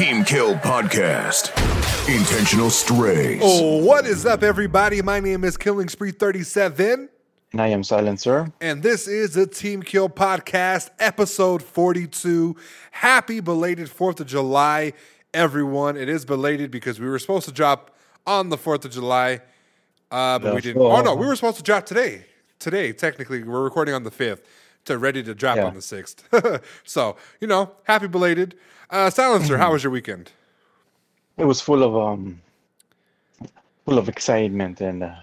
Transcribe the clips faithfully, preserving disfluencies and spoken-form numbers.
Team Kill Podcast. Intentional strays. Oh, what is up, everybody? My name is Killing Spree thirty-seven. And I am Silencer. And this is the Team Kill Podcast, episode forty-two. Happy belated fourth of July, everyone. It is belated because we were supposed to drop on the fourth of July, uh, but That's we didn't. Cool. Oh, no, we were supposed to drop today. Today, technically, we're recording on the fifth. To ready to drop yeah. on the sixth. So, you know, happy belated. Uh, Silencer, how was your weekend? It was full of um, full of excitement and a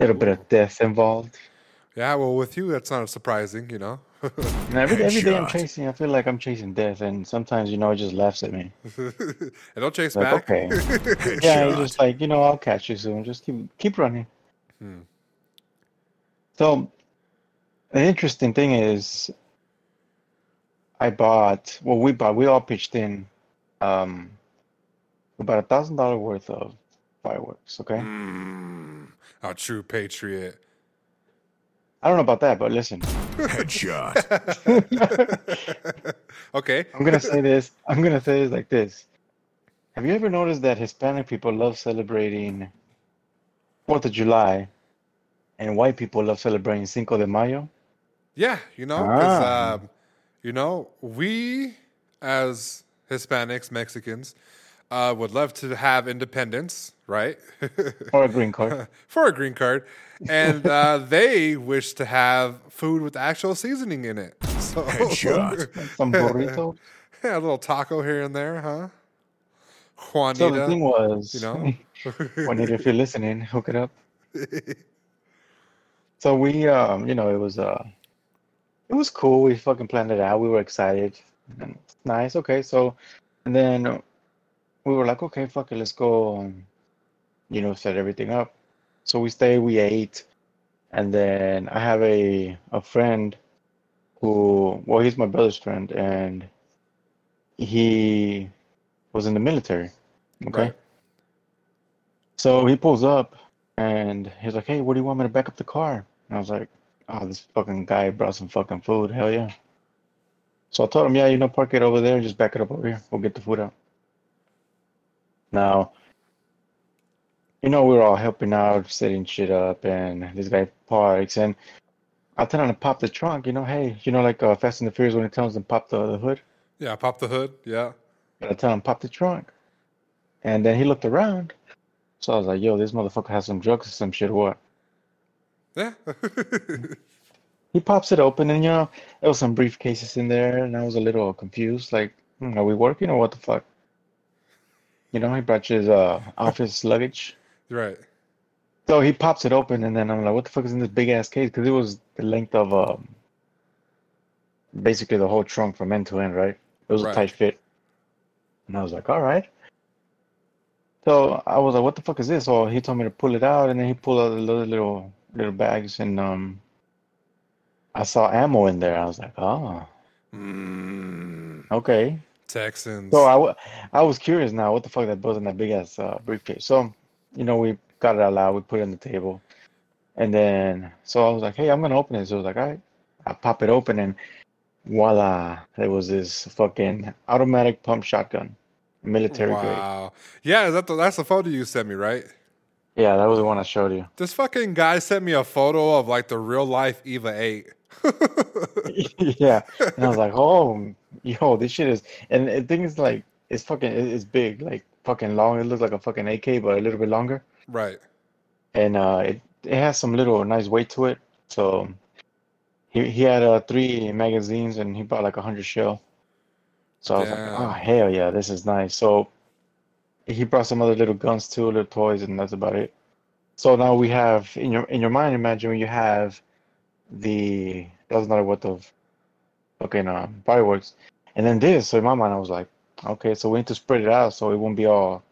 little bit of death involved. Yeah, well, with you, that's not surprising, you know. And every every day I'm chasing, I feel like I'm chasing death, and sometimes, you know, it just laughs at me. And don't chase like, back. Okay. Yeah, it's just like, you know, I'll catch you soon. Just keep keep running. Hmm. So. The interesting thing is, I bought, well, we bought, we all pitched in um, about a thousand dollars worth of fireworks, okay? Mm, a true patriot. I don't know about that, but listen. Headshot. Okay. I'm going to say this. I'm going to say this like this. Have you ever noticed that Hispanic people love celebrating fourth of July and white people love celebrating Cinco de Mayo? Yeah, you know, ah. um, you know, we as Hispanics, Mexicans, uh, would love to have independence, right? For a green card. For a green card. And uh, they wish to have food with actual seasoning in it. So, some burrito? Yeah, a little taco here and there, huh? Juanita. So the thing was, you know, Juanita, if you're listening, hook it up. So we, um, you know, it was uh, it was cool. We fucking planned it out. We were excited. And it's nice. Okay, so, and then we were like, okay, fuck it, let's go, um, you know, set everything up. So we stayed, we ate, and then I have a, a friend who, well, he's my brother's friend, and he was in the military, okay? Right. So he pulls up, and he's like, hey, what do you want me to back up the car? And I was like, oh, this fucking guy brought some fucking food. Hell yeah. So I told him, yeah, you know, park it over there. Just back it up over here. We'll get the food out. Now, you know, we were all helping out, setting shit up. And this guy parks. And I tell him to pop the trunk. You know, hey, you know, like uh, Fast and the Furious when it tells them pop the, the hood. Yeah, pop the hood. Yeah. And I tell him, pop the trunk. And then he looked around. So I was like, yo, this motherfucker has some drugs or some shit or what? Yeah. He pops it open, and, you know, there was some briefcases in there, and I was a little confused. Like, hmm, are we working or what the fuck? You know, he brought his uh, office luggage. Right. So he pops it open, and then I'm like, what the fuck is in this big-ass case? Because it was the length of um, basically the whole trunk from end to end, right? It was right. A tight fit. And I was like, all right. So I was like, what the fuck is this? So he told me to pull it out, and then he pulled out the little, little, little bags, and um, I saw ammo in there. I was like, oh. Mm. Okay. Texans. So I, w- I was curious now, what the fuck that was in that big-ass uh, briefcase? So, you know, we got it out loud. We put it on the table. And then, so I was like, hey, I'm going to open it. So I was like, all right. I pop it open, and voila, there was this fucking automatic pump shotgun. Military wow. grade. Wow. Yeah, that the, that's the photo you sent me, right? Yeah, that was the one I showed you. This fucking guy sent me a photo of like the real life Eva eight. Yeah. And I was like, oh, yo, this shit is. And the thing is, like, it's fucking, it's big, like fucking long. It looks like a fucking A K, but a little bit longer. Right. And uh, it, it has some little nice weight to it. So he, he had uh, three magazines, and he bought like one hundred shell. So I was yeah. like, oh, hell yeah, this is nice. So he brought some other little guns too, little toys, and that's about it. So now we have, in your in your mind, imagine you have the one thousand dollars worth of fucking uh, fireworks. And then this, so in my mind, I was like, okay, so we need to spread it out so it won't be all,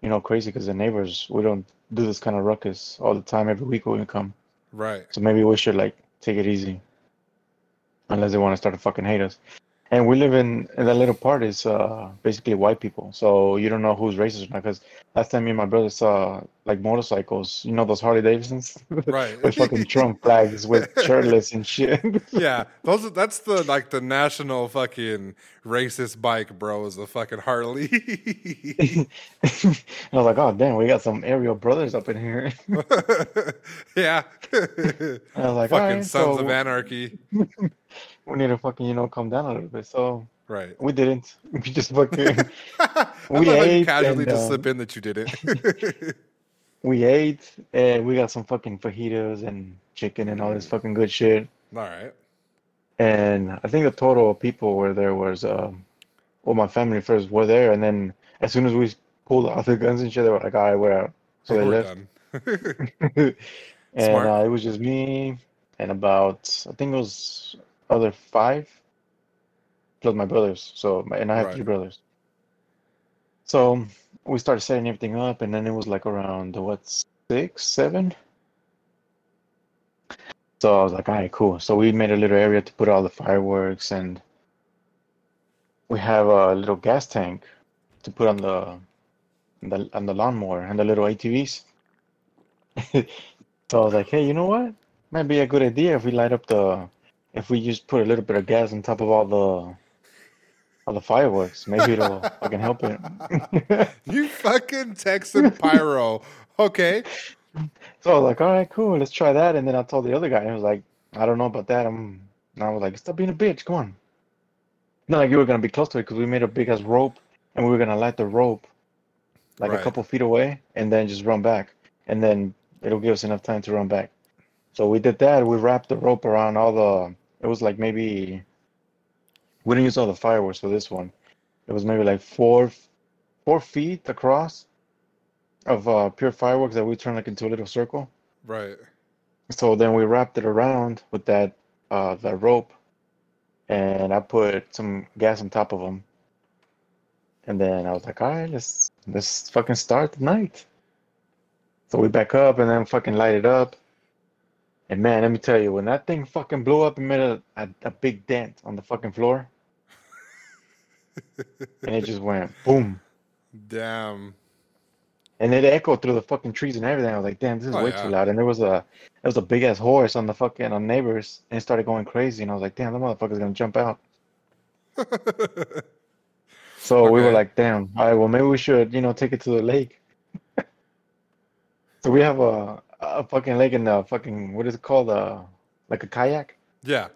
you know, crazy, because the neighbors, we don't do this kind of ruckus all the time every week when we come. Right. So maybe we should, like, take it easy, unless they want to start to fucking hate us. And we live in, in that little part is uh, basically white people. So you don't know who's racist or not. Because last time me and my brother saw like motorcycles, you know, those Harley Davidsons? Right. With fucking Trump flags with shirtless and shit. Yeah. those. That's the like the national fucking racist bike, bro, is the fucking Harley. And I was like, oh, damn, we got some Ariel brothers up in here. Yeah. And I was like, fucking right, sons so... of anarchy. We need to fucking, you know, calm down a little bit. So right, we didn't. We just fucking we ate casually and, uh, just slip in that you did it. We ate and we got some fucking fajitas and chicken and all this fucking good shit. All right. And I think the total of people were there was, um, well, my family first were there, and then as soon as we pulled out the guns and shit, they were like, "All right, we're out." So they left. And uh, it was just me and about I think it was. Other five plus my brothers, so and I have right. three brothers. So we started setting everything up, and then it was like around what six, seven. So I was like, all right, cool. So we made a little area to put all the fireworks, and we have a little gas tank to put on the on the, on the lawnmower and the little A T Vs. So I was like, hey, you know what? Might be a good idea if we light up the. If we just put a little bit of gas on top of all the all the fireworks, maybe it'll fucking help it. You fucking texted pyro. Okay. So I was like, all right, cool, let's try that. And then I told the other guy, I was like, I don't know about that. I'm, and I was like, stop being a bitch, come on. Not like you were going to be close to it because we made a big ass rope and we were going to light the rope like right. a couple feet away and then just run back. And then it'll give us enough time to run back. So we did that. We wrapped the rope around all the... It was like maybe... We didn't use all the fireworks for this one. It was maybe like four four feet across of uh, pure fireworks that we turned like into a little circle. Right. So then we wrapped it around with that uh, that rope. And I put some gas on top of them. And then I was like, all right, let's, let's fucking start the night. So we back up and then fucking light it up. And man, let me tell you, when that thing fucking blew up and made a, a, a big dent on the fucking floor, and it just went boom. Damn. And it echoed through the fucking trees and everything. I was like, damn, this is oh, way yeah. too loud. And there was a there was a big ass horse on the fucking on neighbors, and it started going crazy. And I was like, damn, that motherfucker's gonna jump out. So okay. We were like, damn, all right, well maybe we should, you know, take it to the lake. So we have a. A fucking lake in the fucking, what is it called? Uh, like a kayak? Yeah.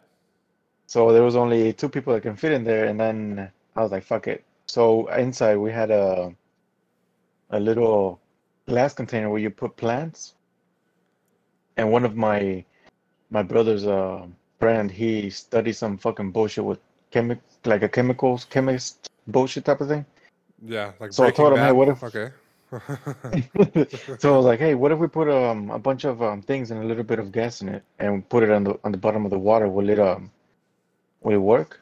So there was only two people that can fit in there. And then I was like, fuck it. So inside we had a a little glass container where you put plants. And one of my my brother's uh, friend, he studied some fucking bullshit with chemi- like a chemicals, chemist bullshit type of thing. Yeah. Like so I told him, hey, what if... Okay. So I was like, hey, what if we put um, a bunch of um, things and a little bit of gas in it and put it on the on the bottom of the water? Will it um will it work?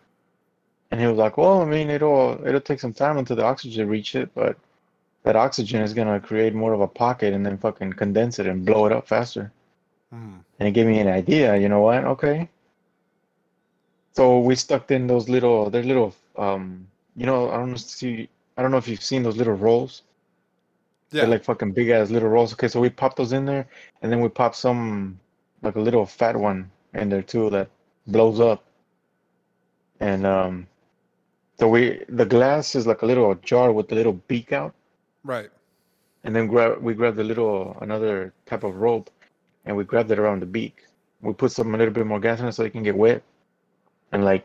And he was like, well, I mean, it'll it'll take some time until the oxygen reaches it, but that oxygen is gonna create more of a pocket and then fucking condense it and blow it up faster. Mm. And it gave me an idea. You know what? Okay. So we stuck in those little, they're little um, you know, I don't know see, I don't know if you've seen those little rolls. Yeah. They're like fucking big ass little rolls. Okay, so we popped those in there, and then we popped some, like a little fat one in there too that blows up. And um, so we the glass is like a little jar with the little beak out. Right. And then grab we grabbed a little another type of rope, and we grabbed it around the beak. We put some a little bit more gas in it so it can get wet, and like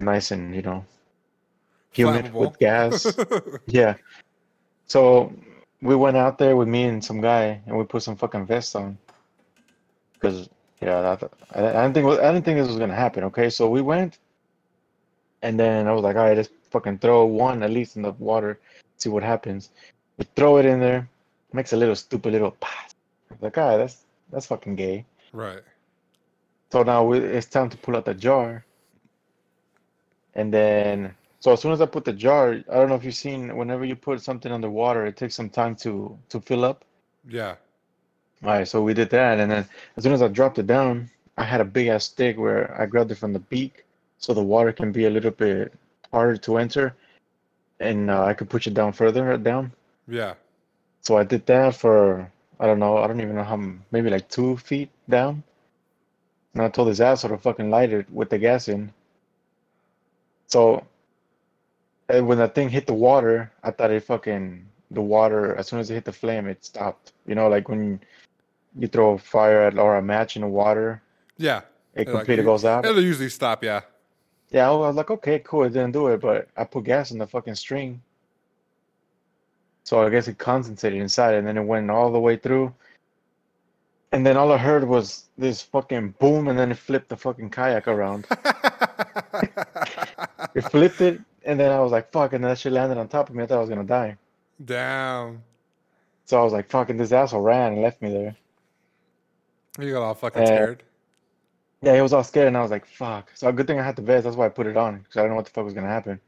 nice and you know humid flammable. With gas. Yeah. So. We went out there with me and some guy, and we put some fucking vests on. Cause yeah, that, I, I didn't think I didn't think this was gonna happen. Okay, so we went, and then I was like, all right, let's fucking throw one at least in the water, see what happens. We throw it in there, makes a little stupid little pass. Like, ah, right, that's that's fucking gay. Right. So now we, it's time to pull out the jar, and then. So as soon as I put the jar, I don't know if you've seen, whenever you put something underwater, it takes some time to, to fill up. Yeah. All right, so we did that. And then as soon as I dropped it down, I had a big ass stick where I grabbed it from the beak so the water can be a little bit harder to enter, and uh, I could push it down further down. Yeah. So I did that for, I don't know, I don't even know how, maybe like two feet down. And I told this asshole to fucking light it with the gas in. So, and when that thing hit the water, I thought it fucking, the water, as soon as it hit the flame, it stopped. You know, like when you throw a fire at or a match in the water. Yeah. It completely like, goes out. It'll usually stop, yeah. Yeah, I was like, okay, cool, it didn't do it, but I put gas in the fucking string. So I guess it concentrated inside, and then it went all the way through. And then all I heard was this fucking boom, and then it flipped the fucking kayak around. It flipped it, and then I was like, fuck, and that shit landed on top of me. I thought I was going to die. Damn. So I was like, fucking this asshole ran and left me there. You got all fucking and, scared? Yeah, he was all scared, and I was like, fuck. So a good thing I had the vest. That's why I put it on, because I didn't know what the fuck was going to happen.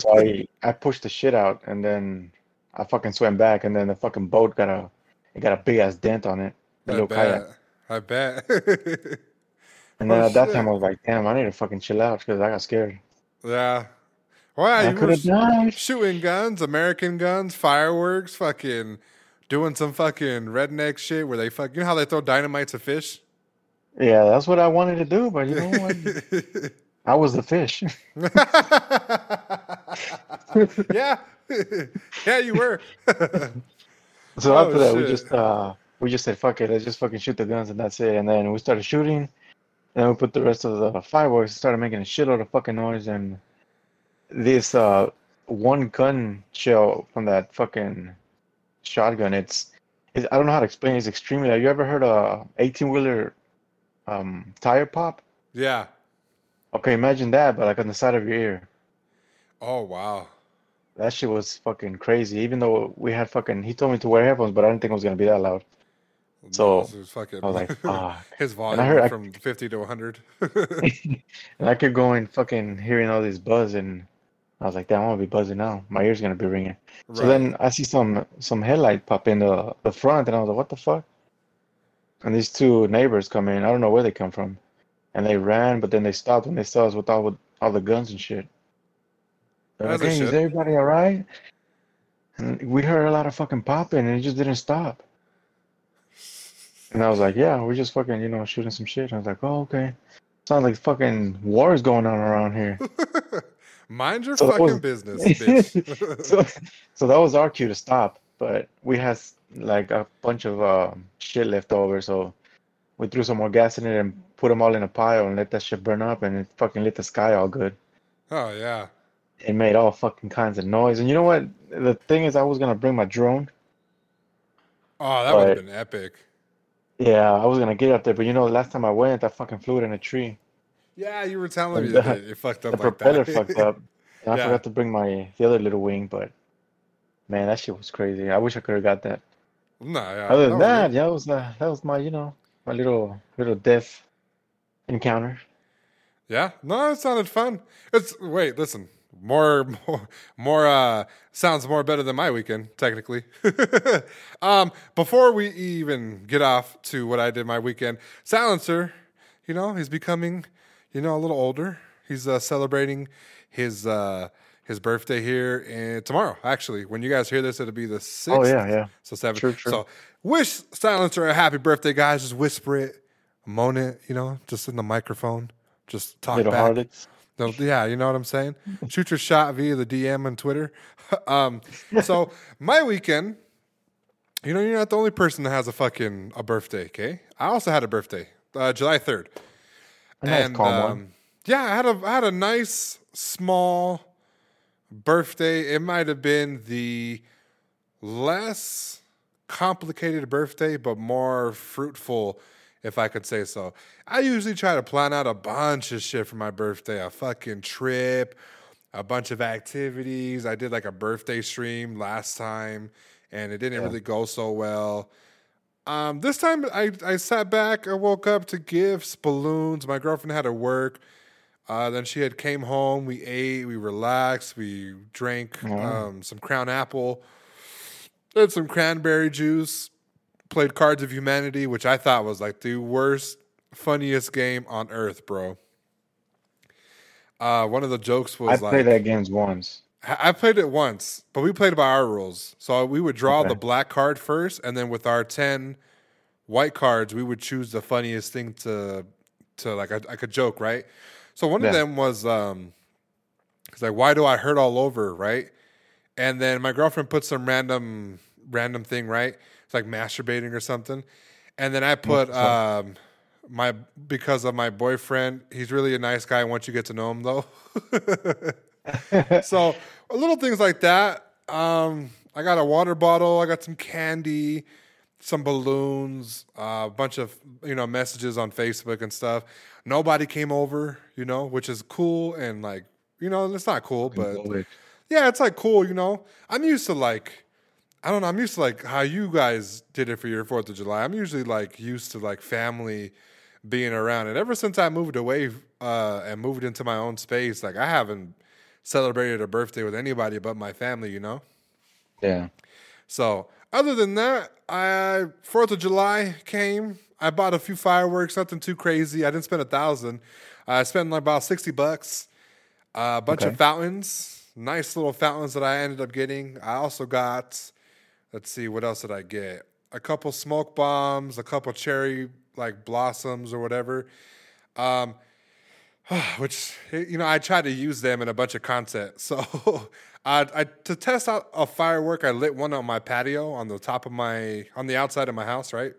So I, I pushed the shit out, and then I fucking swam back, and then the fucking boat got a it got a big ass dent on it. The I little bet. Kayak. I bet. And then oh, at shit. that time I was like, damn, I need to fucking chill out because I got scared. Yeah. Why? Well, you were sh- shooting guns, American guns, fireworks, fucking doing some fucking redneck shit where they fuck. You know how they throw dynamite to fish? Yeah, that's what I wanted to do, but you know what? I was the fish. Yeah. Yeah, you were. So oh, after that, shit. we just uh, we just said, "Fuck it, let's just fucking shoot the guns and that's it." And then we started shooting, and then we put the rest of the fireworks. And started making a shitload of fucking noise, and this uh, one gun shell from that fucking shotgun. It's, it's I don't know how to explain. It's extremely. Have you ever heard a eighteen wheeler um, tire pop? Yeah. Okay, imagine that, but like on the side of your ear. Oh wow. That shit was fucking crazy. Even though we had fucking, he told me to wear headphones, but I didn't think it was gonna be that loud. So it was fucking, I was like, ah. His volume I heard, from I, fifty to one hundred. And I kept going, fucking hearing all this buzz, and I was like, damn, I'm gonna be buzzing now. My ear's gonna be ringing. Right. So then I see some some headlight pop in the the front, and I was like, what the fuck? And these two neighbors come in. I don't know where they come from, and they ran, but then they stopped when they saw us with all with all the guns and shit. Okay, is everybody all right? And we heard a lot of fucking popping, and it just didn't stop. And I was like, yeah, we're just fucking, you know, shooting some shit. And I was like, oh, okay. Sounds like fucking war is going on around here. Mind your so fucking was... business, bitch. so, so that was our cue to stop. But we had, like, a bunch of uh, shit left over. So we threw some more gas in it and put them all in a pile and let that shit burn up. And it fucking lit the sky all good. Oh, yeah. It made all fucking kinds of noise. And you know what? The thing is, I was going to bring my drone. Oh, that would have been epic. Yeah, I was going to get up there. But, you know, last time I went, I fucking flew it in a tree. Yeah, you were telling me that it fucked up like that. The propeller fucked up. And yeah. I forgot to bring my the other little wing. But, man, that shit was crazy. I wish I could have got that. No, yeah. Other than that, yeah, that was, uh, that was my, you know, my little little death encounter. Yeah? No, it sounded fun. It's Wait, listen. More, more, more, uh, sounds more better than my weekend, technically. um, before we even get off to what I did my weekend, Silencer, you know, he's becoming, you know, a little older. He's, uh, celebrating his, uh, his birthday here in, tomorrow, actually. When you guys hear this, it'll be the sixth. Oh, yeah, yeah. So, seventh. True, true. So, wish Silencer a happy birthday, guys. Just whisper it, moan it, you know, just in the microphone. Just talk little back. Harlots. Yeah, you know what I'm saying? Shoot your shot via the D M on Twitter. um, so my weekend, you know, you're not the only person that has a fucking a birthday, okay? I also had a birthday, uh, July third. A nice and, calm um, one. Yeah, I had, a, I had a nice, small birthday. It might have been the less complicated birthday, but more fruitful, if I could say so. I usually try to plan out a bunch of shit for my birthday. A fucking trip, a bunch of activities. I did like a birthday stream last time, and it didn't yeah. really go so well. Um, this time, I, I sat back. I woke up to gifts, balloons. My girlfriend had to work. Uh, then she had came home. We ate. We relaxed. We drank mm. um, some Crown Apple. Did some cranberry juice. Played Cards of Humanity, which I thought was like the worst, funniest game on earth, bro. Uh, one of the jokes was I like... I played that game once. I played it once, but we played by our rules. So we would draw okay. the black card first, and then with our ten white cards, we would choose the funniest thing to, to like, I, I could joke, right? So one yeah. of them was, um, it's like, why do I hurt all over, right? And then my girlfriend put some random random thing, right? It's like masturbating or something. And then I put, um, my because of my boyfriend, he's really a nice guy once you get to know him, though. So little things like that. Um, I got a water bottle. I got some candy, some balloons, uh, a bunch of, you know, messages on Facebook and stuff. Nobody came over, you know, which is cool. And like, you know, it's not cool, but yeah, it's like cool, you know. I'm used to like, I don't know. I'm used to like how you guys did it for your fourth of July. I'm usually like used to like family being around. And ever since I moved away uh, and moved into my own space, like I haven't celebrated a birthday with anybody but my family, you know? Yeah. So other than that, I fourth of July came. I bought a few fireworks, nothing too crazy. I didn't spend a thousand. I spent like about sixty bucks, a bunch okay. of fountains, nice little fountains that I ended up getting. I also got, let's see, what else did I get? A couple smoke bombs, a couple cherry like blossoms or whatever. Um, Which, you know, I tried to use them in a bunch of content. So I, I to test out a firework, I lit one on my patio on the top of my, on the outside of my house, right?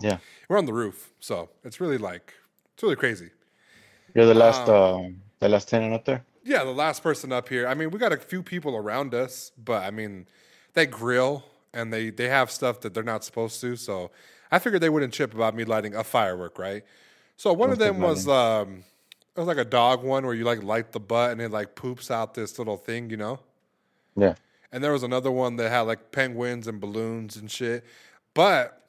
Yeah. We're on the roof. So it's really like, it's really crazy. You're the last, um, uh, the last tenant up there? Yeah, the last person up here. I mean, we got a few people around us, but I mean, they grill and they, they have stuff that they're not supposed to. So I figured they wouldn't chip about me lighting a firework, right? So one That's of them was, um, it was like a dog one where you like light the butt and it like poops out this little thing, you know? Yeah. And there was another one that had like penguins and balloons and shit. But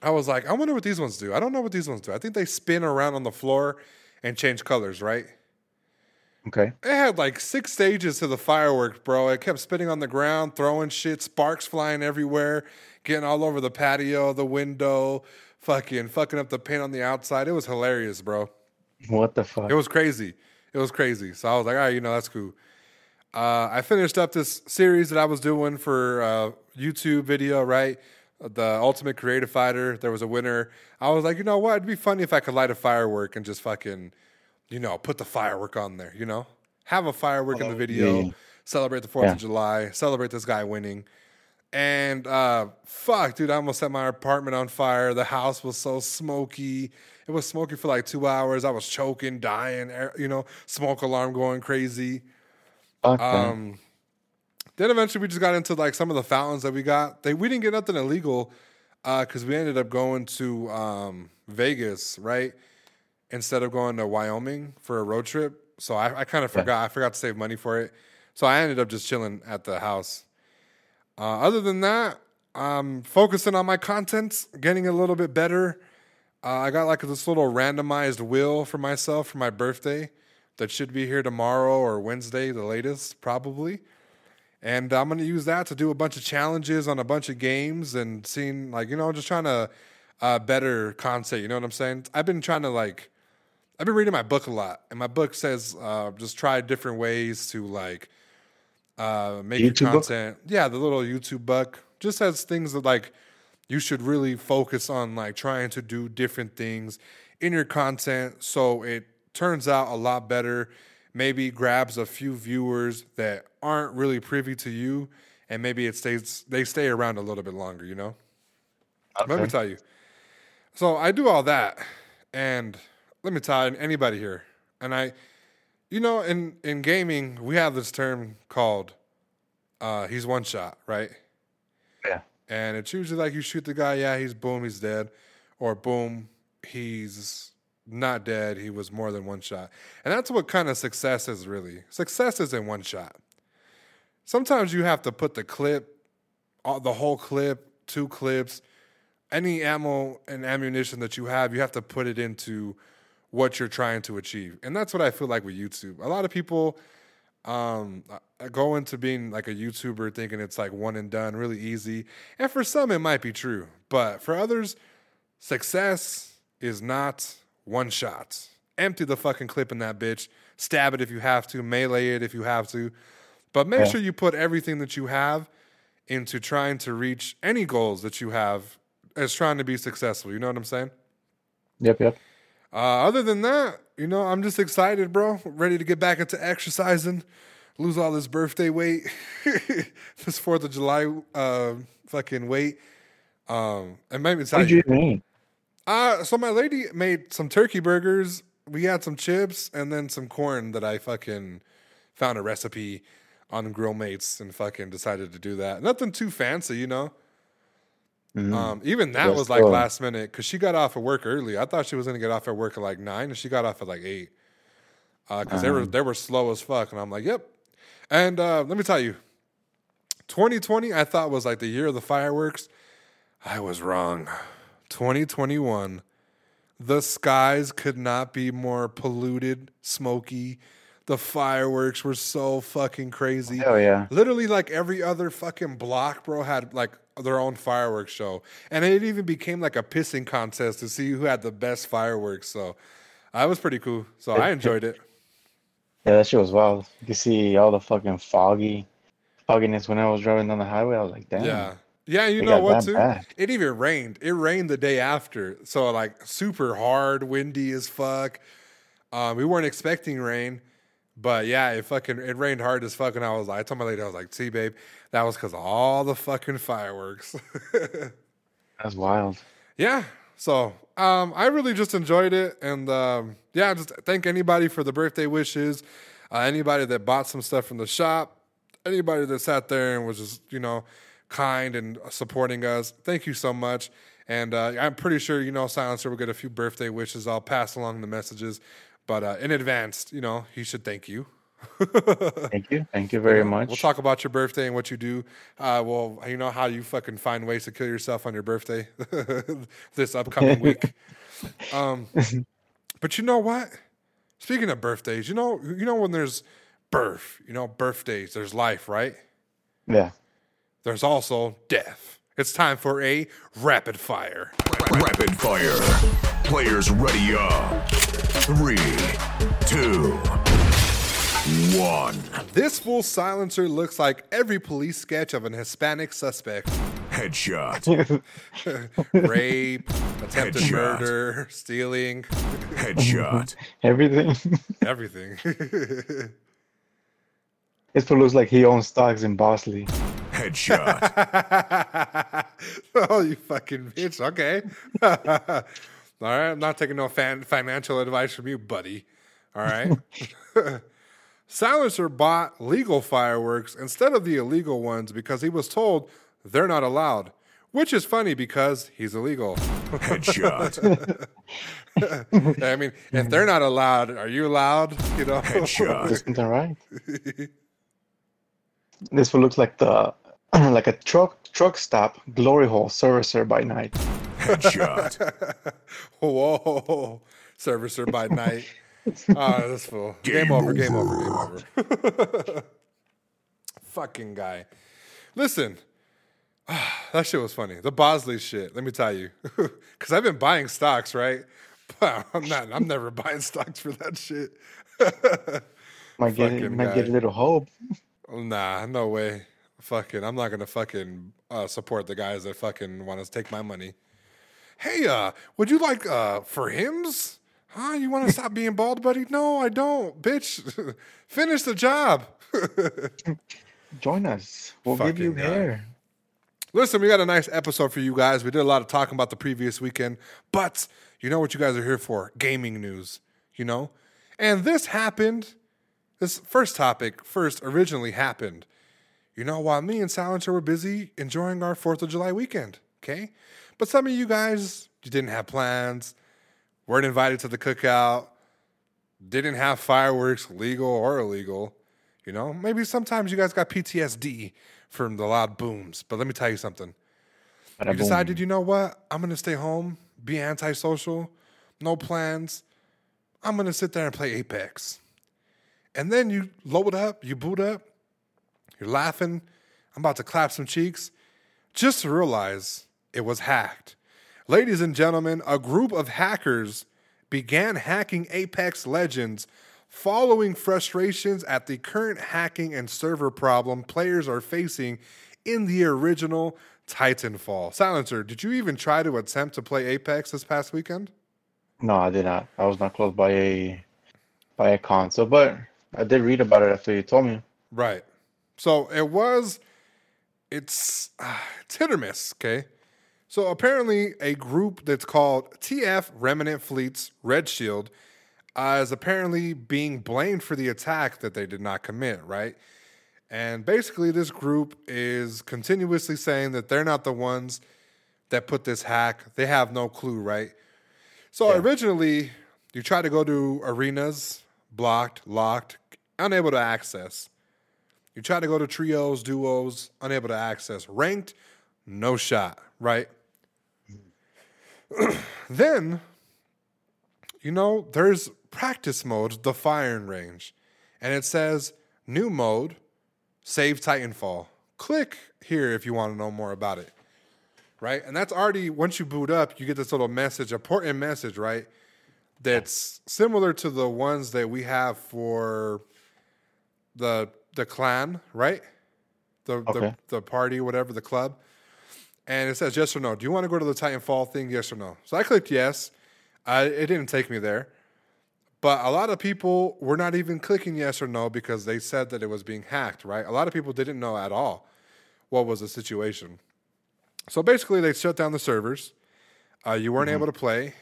I was like, I wonder what these ones do. I don't know what these ones do. I think they spin around on the floor and change colors, right? Okay. It had like six stages to the fireworks, bro. It kept spinning on the ground, throwing shit, sparks flying everywhere, getting all over the patio, the window, fucking fucking up the paint on the outside. It was hilarious, bro. What the fuck? It was crazy. It was crazy. So I was like, all right, you know, that's cool. Uh, I finished up this series that I was doing for uh, YouTube video, right? The Ultimate Creative Fighter. There was a winner. I was like, you know what? It'd be funny if I could light a firework and just fucking, you know, put the firework on there, you know? Have a firework oh, in the video. Yeah. Celebrate the fourth yeah. of July. Celebrate this guy winning. And uh, fuck, dude, I almost set my apartment on fire. The house was so smoky. It was smoky for like two hours. I was choking, dying, you know, smoke alarm going crazy. Okay. Um, then eventually we just got into like some of the fountains that we got. They, we didn't get nothing illegal because uh, we ended up going to um, Vegas, right? Instead of going to Wyoming for a road trip. So I, I kind of forgot. Yeah. I forgot to save money for it. So I ended up just chilling at the house. Uh, other than that, I'm focusing on my content, getting a little bit better. Uh, I got like this little randomized wheel for myself for my birthday that should be here tomorrow or Wednesday, the latest, probably. And I'm going to use that to do a bunch of challenges on a bunch of games and seeing, like, you know, just trying to uh, better content. You know what I'm saying? I've been trying to, like, I've been reading my book a lot. And my book says uh, just try different ways to, like, Uh, make YouTube your content. Book? Yeah, the little YouTube book just has things that like you should really focus on, like trying to do different things in your content so it turns out a lot better. Maybe grabs a few viewers that aren't really privy to you, and maybe it stays they stay around a little bit longer. You know, okay. Let me tell you. So I do all that, and let me tell anybody here, and I. You know, in, in gaming, we have this term called uh, he's one shot, right? Yeah. And it's usually like you shoot the guy, yeah, he's boom, he's dead. Or boom, he's not dead. He was more than one shot. And that's what kind of success is really. Success isn't one shot. Sometimes you have to put the clip, the whole clip, two clips, any ammo and ammunition that you have, you have to put it into what you're trying to achieve. And that's what I feel like with YouTube. A lot of people um, go into being like a YouTuber thinking it's like one and done, really easy. And for some, it might be true. But for others, success is not one shot. Empty the fucking clip in that bitch. stab it if you have to, melee it if you have to. But make yeah. sure you put everything that you have into trying to reach any goals that you have as trying to be successful. You know what I'm saying? Yep, yep. Uh, other than that, you know, I'm just excited, bro. Ready to get back into exercising, lose all this birthday weight, this fourth of July uh, fucking weight. Um, and maybe it's what did you mean? Uh, so my lady made some turkey burgers. We had some chips and then some corn that I fucking found a recipe on Grillmates and fucking decided to do that. Nothing too fancy, you know. Mm-hmm. Um, even that That's was like cool. last minute because she got off of work early. I thought she was going to get off at work at like nine and she got off at like eight because uh, um. they were they were slow as fuck. And I'm like, yep. And uh, let me tell you, twenty twenty I thought was like the year of the fireworks. I was wrong. twenty twenty-one the skies could not be more polluted, smoky. The fireworks were so fucking crazy. Hell yeah. Literally like every other fucking block, bro, had like their own fireworks show. And it even became like a pissing contest to see who had the best fireworks. So I was pretty cool. So I enjoyed it. Yeah, that shit was wild. You could see all the fucking foggy fogginess when I was driving down the highway. I was like, damn. Yeah. Yeah, you know what, too? Bad. It even rained. It rained the day after. So, like, super hard, windy as fuck. Um, we weren't expecting rain. But, yeah, it fucking it rained hard as fuck. And I was like, I told my lady, I was like, see, babe, that was because of all the fucking fireworks. That's wild. Yeah. So, um, I really just enjoyed it. And, um, yeah, just thank anybody for the birthday wishes. Uh, anybody that bought some stuff from the shop. Anybody that sat there and was just, you know, kind and supporting us. Thank you so much. And uh, I'm pretty sure, you know, Silencer will get a few birthday wishes. I'll pass along the messages. But uh, in advance, you know, he should thank you. Thank you. Thank you very you know, much. We'll talk about your birthday and what you do. Uh, well, you know how you fucking find ways to kill yourself on your birthday this upcoming week. Um, but you know what? Speaking of birthdays, you know, you know when there's birth, you know, birthdays, there's life, right? Yeah. There's also death. It's time for a rapid fire. Rapid fire. Players ready up. Three, two, one. This full silencer looks like every police sketch of an Hispanic suspect. Headshot. Rape. Attempted Headshot. Murder. Stealing. Headshot. Everything. Everything. This fool looks like he owns stocks in Bosley. Headshot. Oh, you fucking bitch. Okay. All right. I'm not taking no fan- financial advice from you, buddy. All right. Silencer bought legal fireworks instead of the illegal ones because he was told they're not allowed, which is funny because he's illegal. Headshot. I mean, if they're not allowed, are you allowed? You know? Headshot. Isn't that right? This one looks like the... like a truck truck stop glory hole servicer by night. Headshot. Whoa. Servicer by night. Ah, oh, that's full. Game, game over. over, game over, game over. Fucking guy. Listen, ah, that shit was funny. The Bosley shit, let me tell you. Because I've been buying stocks, right? But I'm not, I'm never buying stocks for that shit. might get, it, might get a little hope. Nah, no way. Fucking, I'm not going to fucking uh, support the guys that fucking want to take my money. Hey, uh, would you like uh, for hims? Huh? You want to stop being bald, buddy? No, I don't, bitch. Finish the job. Join us. We'll fucking give you God. Hair. Listen, we got a nice episode for you guys. We did a lot of talking about the previous weekend, but you know what you guys are here for? Gaming news, you know? And this happened. This first topic first originally happened. You know, while me and Silencer were busy enjoying our fourth of July weekend, okay? But some of you guys, you didn't have plans, weren't invited to the cookout, didn't have fireworks, legal or illegal, you know? Maybe sometimes you guys got P T S D from the loud booms, but let me tell you something. You decided, you know what? I'm going to stay home, be antisocial, no plans. I'm going to sit there and play Apex. And then you load up, you boot up. You're laughing. I'm about to clap some cheeks. Just to realize it was hacked. Ladies and gentlemen, a group of hackers began hacking Apex Legends following frustrations at the current hacking and server problem players are facing in the original Titanfall. Silencer, did you even try to attempt to play Apex this past weekend? No, I did not. I was not close by a by a console, but I did read about it after you told me. Right. So it was, it's, uh, it's hit or miss, okay? So apparently a group that's called T F Remnant Fleets Red Shield uh, is apparently being blamed for the attack that they did not commit, right? And basically this group is continuously saying that they're not the ones that put this hack. They have no clue, right? So yeah. Originally you try to go to arenas, blocked, locked, unable to access. You try to go to trios, duos, unable to access. Ranked, no shot, right? Then, you know, there's practice mode, the firing range. And it says new mode, Save Titanfall. Click here if you want to know more about it, right? And that's already, once you boot up, you get this little message, important message, right? That's similar to the ones that we have for the the clan, right? The, okay. the the party, whatever, the club. And it says yes or no. Do you want to go to the Titanfall thing, yes or no? So I clicked yes. I, it didn't take me there. But a lot of people were not even clicking yes or no because they said that it was being hacked, right? A lot of people didn't know at all what was the situation. So basically, they shut down the servers. Uh, you weren't mm-hmm. able to play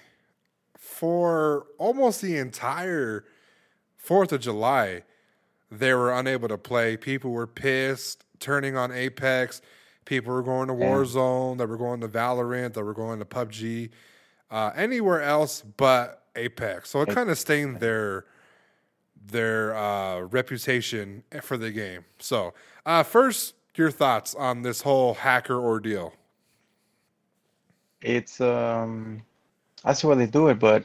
for almost the entire fourth of July. They were unable to play. People were pissed, turning on Apex. People were going to Warzone. They were going to Valorant. They were going to P U B G. Uh, anywhere else but Apex. So it kind of stained their their uh, reputation for the game. So uh, first, your thoughts on this whole hacker ordeal. It's, um, I see why they do it, but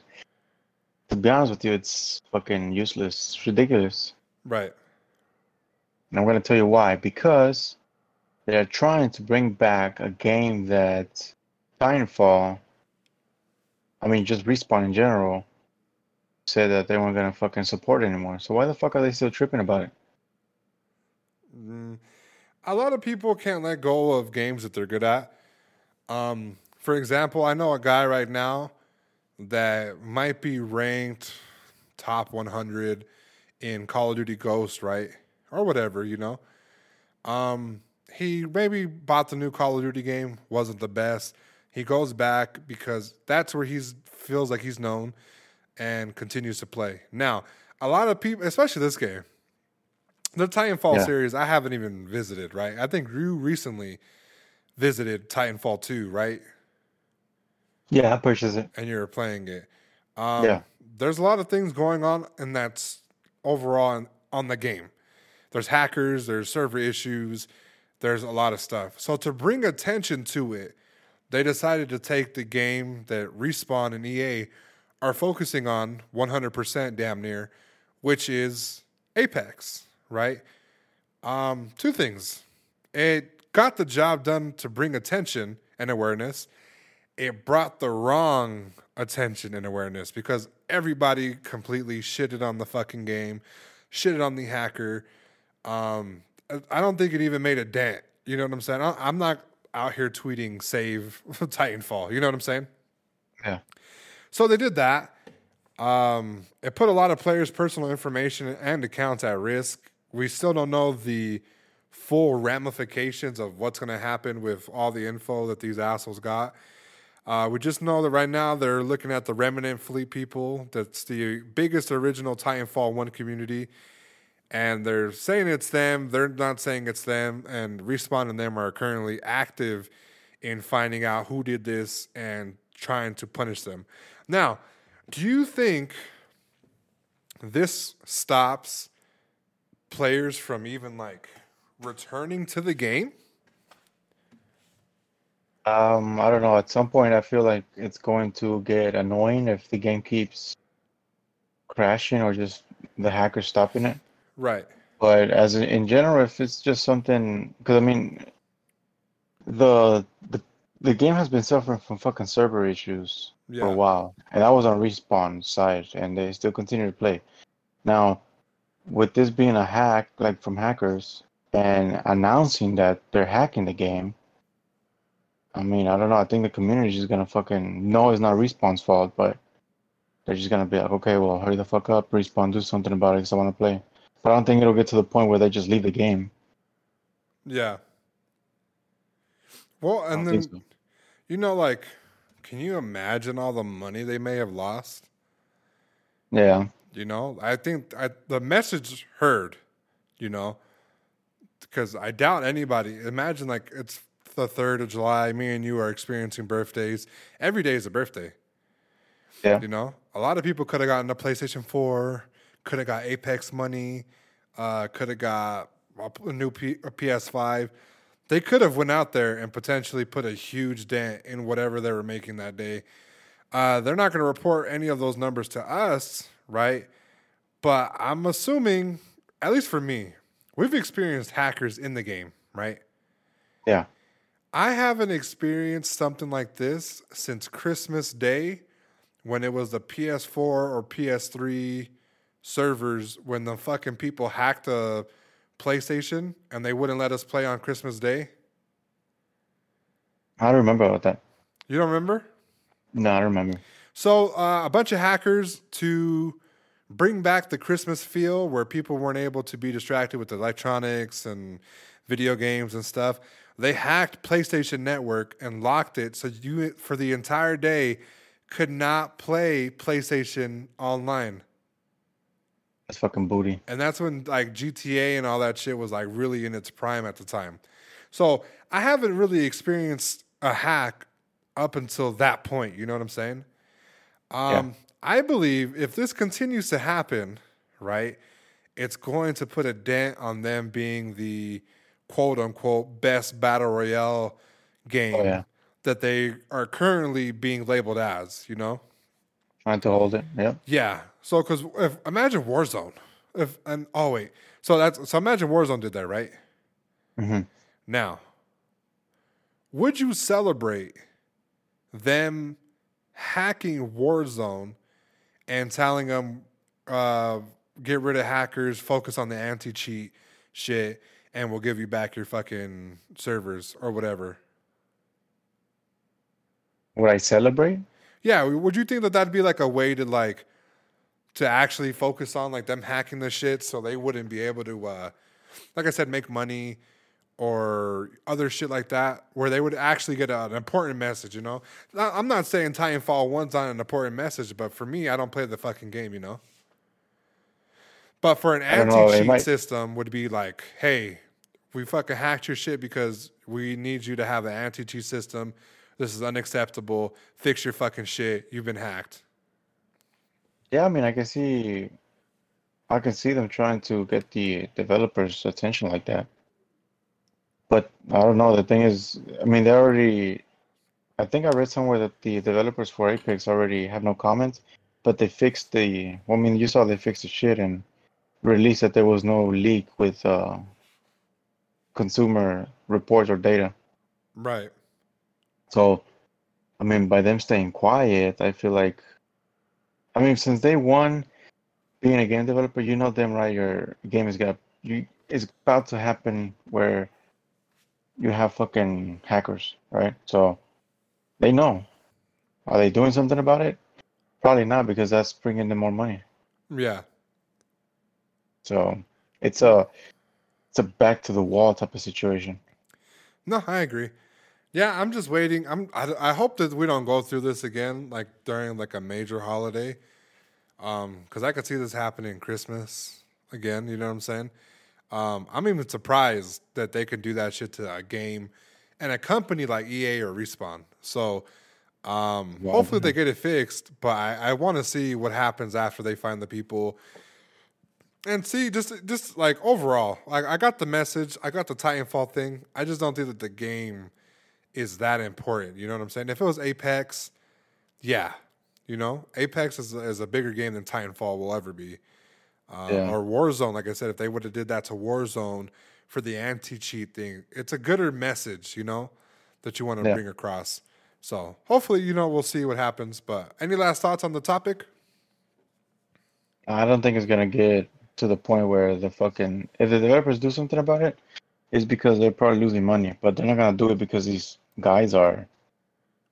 to be honest with you, it's fucking useless. It's ridiculous. Right. And I'm going to tell you why. Because they're trying to bring back a game that Titanfall, I mean, just Respawn in general, said that they weren't going to fucking support it anymore. So why the fuck are they still tripping about it? Mm, a lot of people can't let go of games that they're good at. Um, for example, I know a guy right now that might be ranked top one hundred in Call of Duty Ghost, right? Or whatever, you know. Um, he maybe bought the new Call of Duty game, wasn't the best. He goes back because that's where he feels like he's known and continues to play. Now, a lot of people, especially this game, the Titanfall yeah. series, I haven't even visited, right? I think you recently visited Titanfall two, right? Yeah, I purchased it. And you're playing it. Um, yeah. There's a lot of things going on, and that's overall on, on the game. There's hackers, there's server issues, there's a lot of stuff. So to bring attention to it, they decided to take the game that Respawn and E A are focusing on one hundred percent damn near, which is Apex, right? Um, two things. It got the job done to bring attention and awareness. It brought the wrong attention and awareness because everybody completely shitted on the fucking game, shitted on the hacker. Um, I don't think it even made a dent. You know what I'm saying? I'm not out here tweeting save Titanfall. You know what I'm saying? Yeah. So they did that. Um, it put a lot of players' personal information and accounts at risk. We still don't know the full ramifications of what's going to happen with all the info that these assholes got. Uh, we just know that right now they're looking at the Remnant Fleet people. That's the biggest original Titanfall one community. And they're saying it's them. They're not saying it's them. And Respawn and them are currently active in finding out who did this and trying to punish them. Now, do you think this stops players from even, like, returning to the game? Um, I don't know. At some point, I feel like it's going to get annoying if the game keeps crashing or just the hackers stopping it. Right. But as in, in general, if it's just something, because I mean, the, the the game has been suffering from fucking server issues yeah. for a while, and that was on Respawn's side, and they still continue to play. Now, with this being a hack, like from hackers, and announcing that they're hacking the game, I mean, I don't know. I think the community is gonna fucking know it's not Respawn's fault, but they're just gonna be like, okay, well, hurry the fuck up, Respawn, do something about it, because I want to play. But I don't think it'll get to the point where they just leave the game. Yeah. Well, and then, so. you know, like, can you imagine all the money they may have lost? Yeah. You know, I think I, the message heard, you know, because I doubt anybody. Imagine, like, it's the third of July. Me and you are experiencing birthdays. Every day is a birthday. Yeah. You know, a lot of people could have gotten a PlayStation four, could have got Apex money, uh, could have got a new P- a P S five. They could have went out there and potentially put a huge dent in whatever they were making that day. Uh, they're not going to report any of those numbers to us, right? But I'm assuming, at least for me, we've experienced hackers in the game, right? Yeah. I haven't experienced something like this since Christmas Day, when it was the P S four or P S three servers, when the fucking people hacked the PlayStation and they wouldn't let us play on Christmas Day. I don't remember about that. You don't remember? No, I don't remember. So uh, a bunch of hackers to bring back the Christmas feel where people weren't able to be distracted with electronics and video games and stuff. They hacked PlayStation Network and locked it so you, for the entire day, could not play PlayStation online. That's fucking booty. And that's when like G T A and all that shit was like really in its prime at the time. So I haven't really experienced a hack up until that point. You know what I'm saying? Um, yeah. I believe if this continues to happen, right, it's going to put a dent on them being the quote unquote best battle royale game. Oh, yeah. That they are currently being labeled as, you know? Trying to hold it, yeah. Yeah. So, because if imagine Warzone. If and oh, wait. So, that's so imagine Warzone did that, right? Mm-hmm. Now, would you celebrate them hacking Warzone and telling them, uh, get rid of hackers, focus on the anti-cheat shit, and we'll give you back your fucking servers or whatever? Would I celebrate? Yeah. Would you think that that'd be like a way to like to actually focus on like them hacking the shit so they wouldn't be able to, uh, like I said, make money or other shit like that where they would actually get an important message, you know? I'm not saying Titanfall one's not an important message, but for me, I don't play the fucking game, you know? But for an anti-cheat might- system would be like, hey, we fucking hacked your shit because we need you to have an anti-cheat system. This is unacceptable. Fix your fucking shit. You've been hacked. Yeah, I mean, I can see, I can see them trying to get the developers' attention like that. But I don't know. The thing is, I mean, they already. I think I read somewhere that the developers for Apex already have no comment, but they fixed the. Well, I mean, you saw they fixed the shit and released that there was no leak with uh, consumer reports or data. Right. So, I mean, by them staying quiet, I feel like, I mean, since day one, being a game developer, you know damn right your game is gonna, you, it's about to happen where you have fucking hackers, right? So, they know. Are they doing something about it? Probably not, because that's bringing them more money. Yeah. So, it's a, it's a back to the wall type of situation. No, I agree. Yeah, I'm just waiting. I'm. I, I hope that we don't go through this again, like during like a major holiday, um, because I could see this happening Christmas again. You know what I'm saying? Um, I'm even surprised that they could do that shit to a game and a company like E A or Respawn. So, um, wow. Hopefully they get it fixed. But I, I want to see what happens after they find the people and see just just like overall. Like I got the message. I got the Titanfall thing. I just don't think that the game is that important. You know what I'm saying? If it was Apex, yeah. You know? Apex is, is a bigger game than Titanfall will ever be. Um, yeah. Or Warzone, like I said, if they would have did that to Warzone for the anti-cheat thing, it's a gooder message, you know, that you want to yeah. bring across. So hopefully, you know, we'll see what happens. But any last thoughts on the topic? I don't think it's gonna get to the point where the fucking, if the developers do something about it, it's because they're probably losing money, but they're not gonna do it because these guys are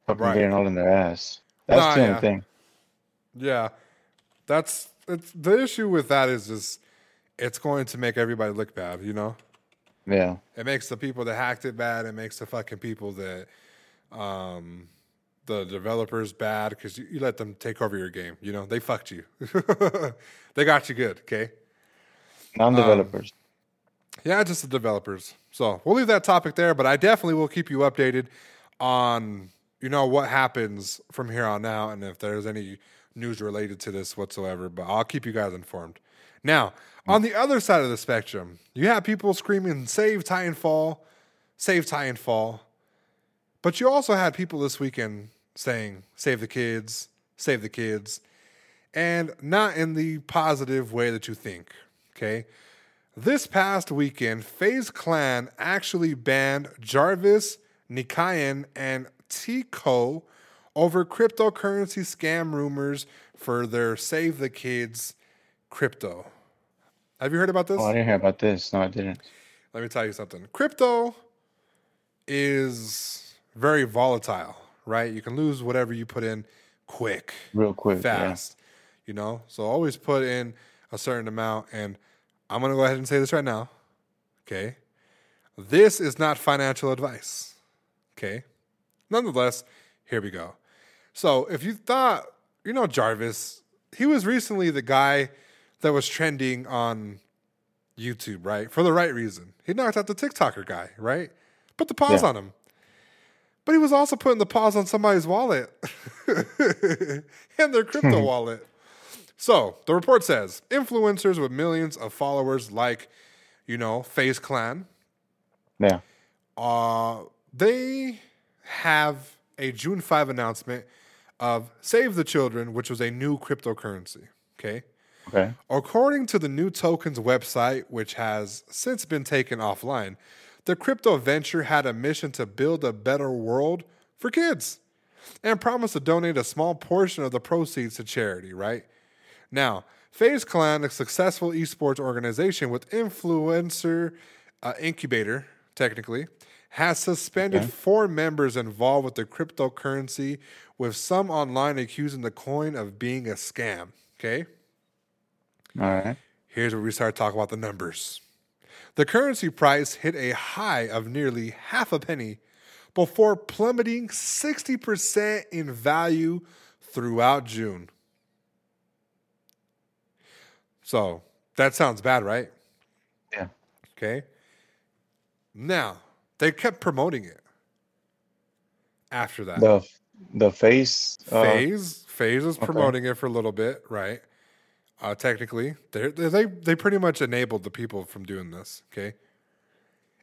fucking right. getting all in their ass. That's nah, the only yeah. thing. Yeah, that's it's, the issue with that is just it's going to make everybody look bad, you know. Yeah, it makes the people that hacked it bad. It makes the fucking people that, um, the developers bad because you, you let them take over your game. You know, they fucked you. They got you good, okay? Non-developers. Um, yeah, just the developers. So we'll leave that topic there, but I definitely will keep you updated on, you know, what happens from here on out and if there's any news related to this whatsoever, but I'll keep you guys informed. Now, on the other side of the spectrum, you have people screaming, save Titanfall, save Titanfall. But you also had people this weekend saying, save the kids, save the kids. And not in the positive way that you think, okay? This past weekend, FaZe Clan actually banned Jarvis, Nikayan, and Tico over cryptocurrency scam rumors for their Save the Kids crypto. Have you heard about this? Oh, I didn't hear about this. No, I didn't. Let me tell you something. Crypto is very volatile, right? You can lose whatever you put in quick. Real quick. Fast. Yeah. You know? So always put in a certain amount. And I'm going to go ahead and say this right now. Okay? This is not financial advice. Okay? Nonetheless, here we go. So if you thought, you know, Jarvis, he was recently the guy that was trending on YouTube, right? For the right reason. He knocked out the TikToker guy, right? Put the pause yeah. on him. But he was also putting the pause on somebody's wallet and their crypto wallet. So the report says influencers with millions of followers like, you know, FaZe Clan. Yeah. Uh, they have a June fifth announcement of Save the Children, which was a new cryptocurrency. Okay. Okay. According to the New Tokens website, which has since been taken offline, the crypto venture had a mission to build a better world for kids and promised to donate a small portion of the proceeds to charity, right? Now, FaZe Clan, a successful esports organization with influencer uh, incubator, technically, has suspended okay. four members involved with the cryptocurrency, with some online accusing the coin of being a scam, okay? All right. Here's where we start talking about the numbers. The currency price hit a high of nearly half a penny before plummeting sixty percent in value throughout June. So that sounds bad, right? Yeah. Okay. Now, they kept promoting it after that. The, the phase. Phase. Uh, phase was okay. promoting it for a little bit, right? Uh, technically, they they they pretty much enabled the people from doing this, okay?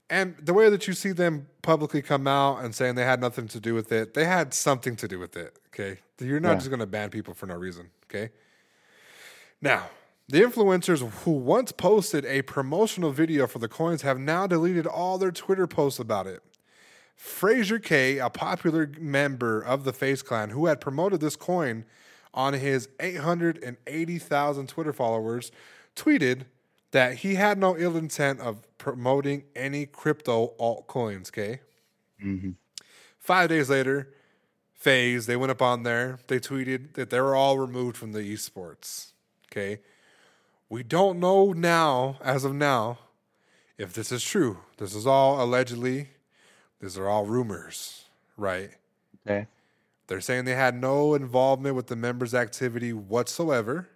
And the way that you see them publicly come out and saying they had nothing to do with it, they had something to do with it, okay? You're not yeah. just going to ban people for no reason, okay? Now, the influencers who once posted a promotional video for the coins have now deleted all their Twitter posts about it. Fraser K, a popular member of the FaZe Clan who had promoted this coin on his eight hundred eighty thousand Twitter followers, tweeted that he had no ill intent of promoting any crypto altcoins, okay? Mm-hmm. Five days later, FaZe, they went up on there. They tweeted that they were all removed from the esports, okay? We don't know now, as of now, if this is true. This is all allegedly. These are all rumors, right? Okay. They're saying they had no involvement with the members' activity whatsoever,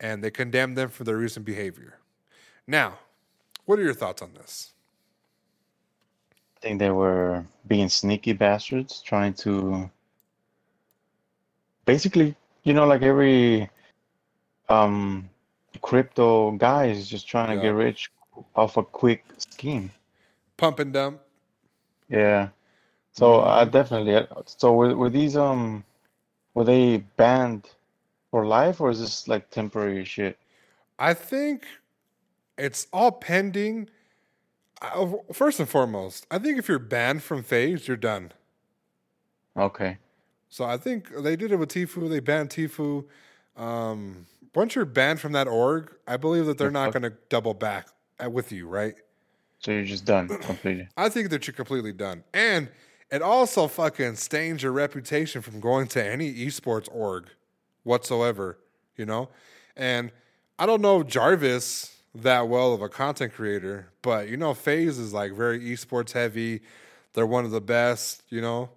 and they condemned them for their recent behavior. Now, what are your thoughts on this? I think they were being sneaky bastards, trying to basically, you know, like every um, crypto guy is just trying yeah. to get rich off a quick scheme. Pump and dump. Yeah. So I definitely. So were were these um, were they banned for life or is this like temporary shit? I think it's all pending. First and foremost, I think if you're banned from FaZe, you're done. Okay. So I think they did it with Tfue. They banned Tfue. Um, once you're banned from that org, I believe that they're not going to double back with you, right? So you're just done completely. I think that you're completely done. And it also fucking stains your reputation from going to any esports org whatsoever, you know? And I don't know Jarvis that well of a content creator, but, you know, FaZe is, like, very esports heavy. They're one of the best, you know?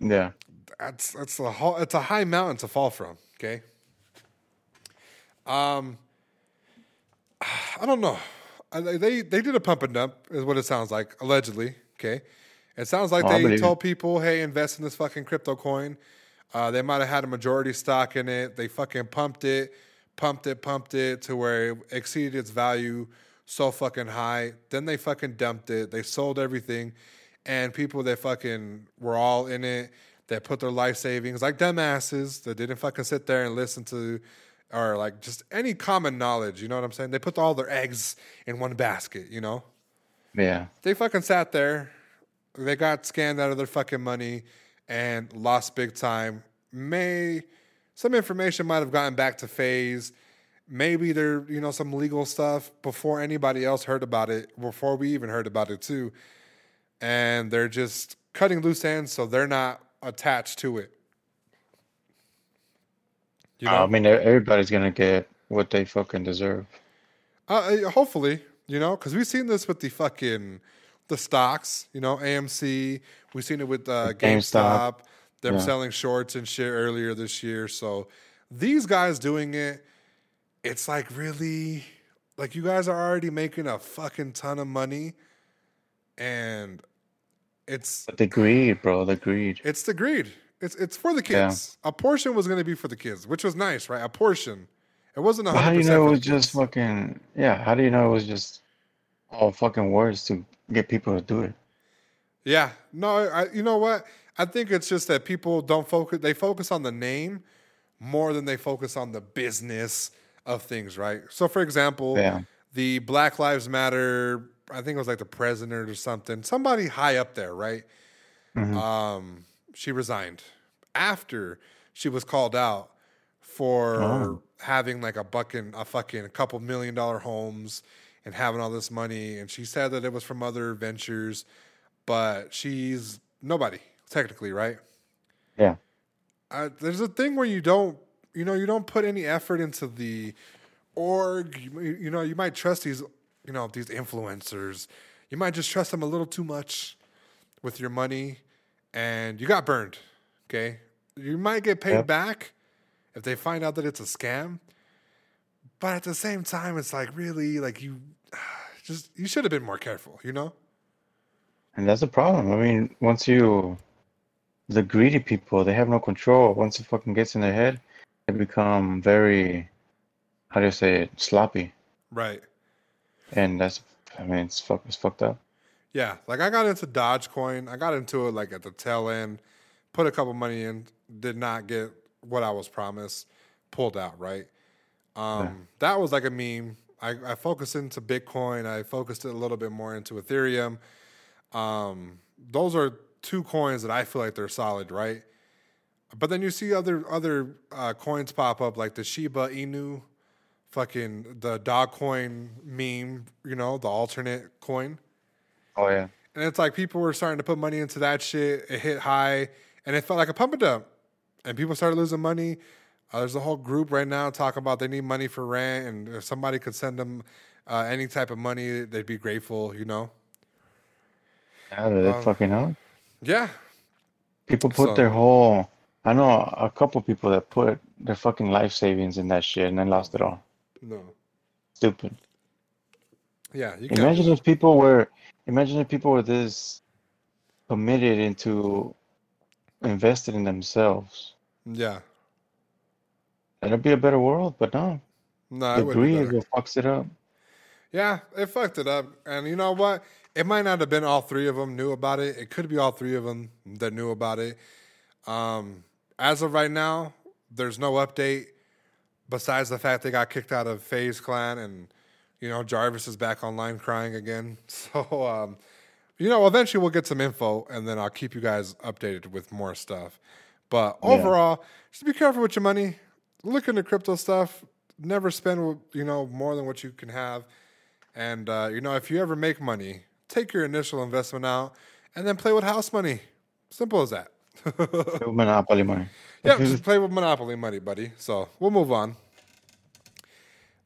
Yeah. That's, that's a whole, it's a high mountain to fall from, okay? Um, I don't know. They they did a pump and dump, is what it sounds like, allegedly, okay? It sounds like oh, they told people, hey, invest in this fucking crypto coin. Uh, they might have had a majority stock in it. They fucking pumped it, pumped it, pumped it to where it exceeded its value so fucking high. Then they fucking dumped it. They sold everything. And people that fucking were all in it, that put their life savings, like dumbasses that didn't fucking sit there and listen to, or like just any common knowledge, you know what I'm saying? They put all their eggs in one basket, you know? Yeah. They fucking sat there. They got scammed out of their fucking money and lost big time. May some information might have gotten back to FaZe. Maybe there, you know, some legal stuff before anybody else heard about it, before we even heard about it too. And they're just cutting loose ends so they're not attached to it. You know? I mean, everybody's gonna get what they fucking deserve. Uh, hopefully, you know, because we've seen this with the fucking. The stocks, you know, A M C. We've seen it with uh, GameStop. GameStop. Them yeah. selling shorts and shit earlier this year. So these guys doing it, it's like really, like you guys are already making a fucking ton of money. And it's... But the greed, bro, the greed. It's the greed. It's it's for the kids. Yeah. A portion was going to be for the kids, which was nice, right? A portion. It wasn't one hundred percent. Well, how do you know it was just fucking... Yeah, how do you know it was just all fucking words to... get people to do it. Yeah. No, I, you know what? I think it's just that people don't focus. They focus on the name more than they focus on the business of things, right? So, for example, yeah. the Black Lives Matter, I think it was like the president or something, somebody high up there, right? Mm-hmm. Um, she resigned after she was called out for oh. having like a, bucking, a fucking a couple million dollar homes and having all this money, and she said that it was from other ventures, but she's nobody technically, right? Yeah. Uh, there's a thing where you don't, you know, you don't put any effort into the org. You, you know, you might trust these, you know, these influencers. You might just trust them a little too much with your money, and you got burned. Okay, you might get paid yep. back if they find out that it's a scam, but at the same time, it's like really like you. Just you should have been more careful, you know? And that's the problem. I mean, once you... The greedy people, they have no control. Once it fucking gets in their head, they become very... How do you say it? Sloppy. Right. And that's... I mean, it's, fuck, it's fucked up. Yeah. Like, I got into Dogecoin. I got into it, like, at the tail end. Put a couple money in. Did not get what I was promised. Pulled out, right? Um, yeah. That was, like, a meme... I, I focused into Bitcoin. I focused it a little bit more into Ethereum. Um, those are two coins that I feel like they're solid, right? But then you see other other uh, coins pop up, like the Shiba Inu, fucking the Dogecoin meme, you know, the alternate coin. Oh, yeah. And it's like people were starting to put money into that shit. It hit high, and it felt like a pump and dump. And people started losing money. Uh, there's a whole group right now talking about they need money for rent, and if somebody could send them uh, any type of money, they'd be grateful, you know? Yeah, they um, fucking up. Yeah. People put so. their whole... I know a couple people that put their fucking life savings in that shit and then lost it all. No. Stupid. Yeah. You imagine can. if people were... Imagine if people were this committed into... invested in themselves. Yeah. It'd be a better world, but no. No, the greed fucks it up. Yeah, it fucked it up. And you know what? It might not have been all three of them knew about it. It could be all three of them that knew about it. Um, as of right now, there's no update besides the fact they got kicked out of FaZe Clan and, you know, Jarvis is back online crying again. So, um, you know, eventually we'll get some info and then I'll keep you guys updated with more stuff. But overall, yeah. just be careful with your money. Look into crypto stuff. never spend, you know, more than what you can have. And, uh, you know, if you ever make money, take your initial investment out and then play with house money. Simple as that. Play with Monopoly money. Yeah, just play with Monopoly money, buddy. So we'll move on.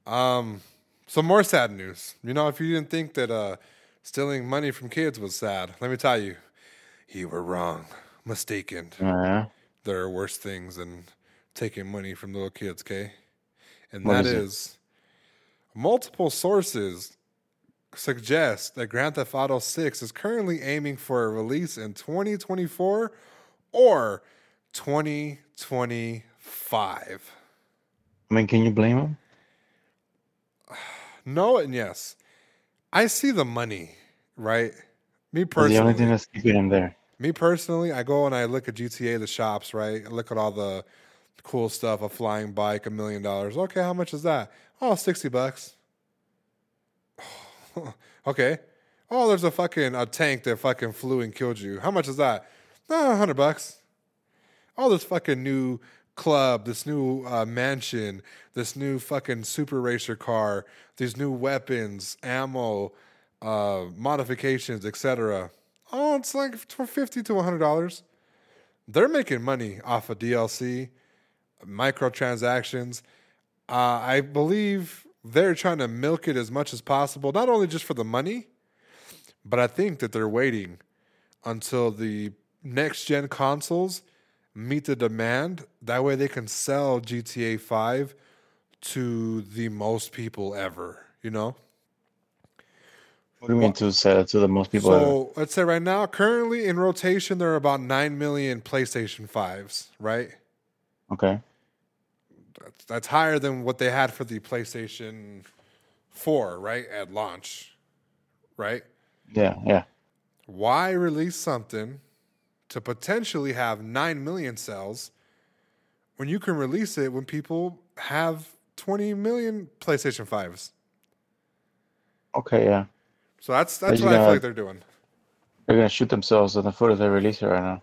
Um, some more sad news. You know, if you didn't think that uh, stealing money from kids was sad, let me tell you, you were wrong, mistaken. Uh-huh. There are worse things than taking money from little kids, okay? And what that is, is multiple sources suggest that Grand Theft Auto six is currently aiming for a release in twenty twenty-four or twenty twenty-five. I mean, can you blame them? No and yes. I see the money, right? Me personally. The only thing that's keeping them there. Me personally, I go and I look at G T A, the shops, right? I look at all the cool stuff, a flying bike, a million dollars. Okay, how much is that? Oh, sixty bucks. Okay. Oh, there's a fucking a tank that fucking flew and killed you. How much is that? Oh, one hundred bucks. Oh, this fucking new club, this new uh, mansion, this new fucking super racer car, these new weapons, ammo, uh, modifications, et cetera. Oh, it's like fifty to one hundred dollars. They're making money off of D L C, microtransactions. Uh, I believe they're trying to milk it as much as possible, not only just for the money, but I think that they're waiting until the next-gen consoles meet the demand. That way they can sell G T A five to the most people ever, you know? What do you mean to sell it to the most people ever? So let's say right now, currently in rotation, there are about nine million PlayStation fives, right? Okay. That's, that's higher than what they had for the PlayStation four, right, at launch, right? Yeah, yeah. Why release something to potentially have nine million sales when you can release it when people have twenty million PlayStation fives? Okay, yeah. So that's that's what I feel like they're doing. They're going to shoot themselves in the foot if they release it right now.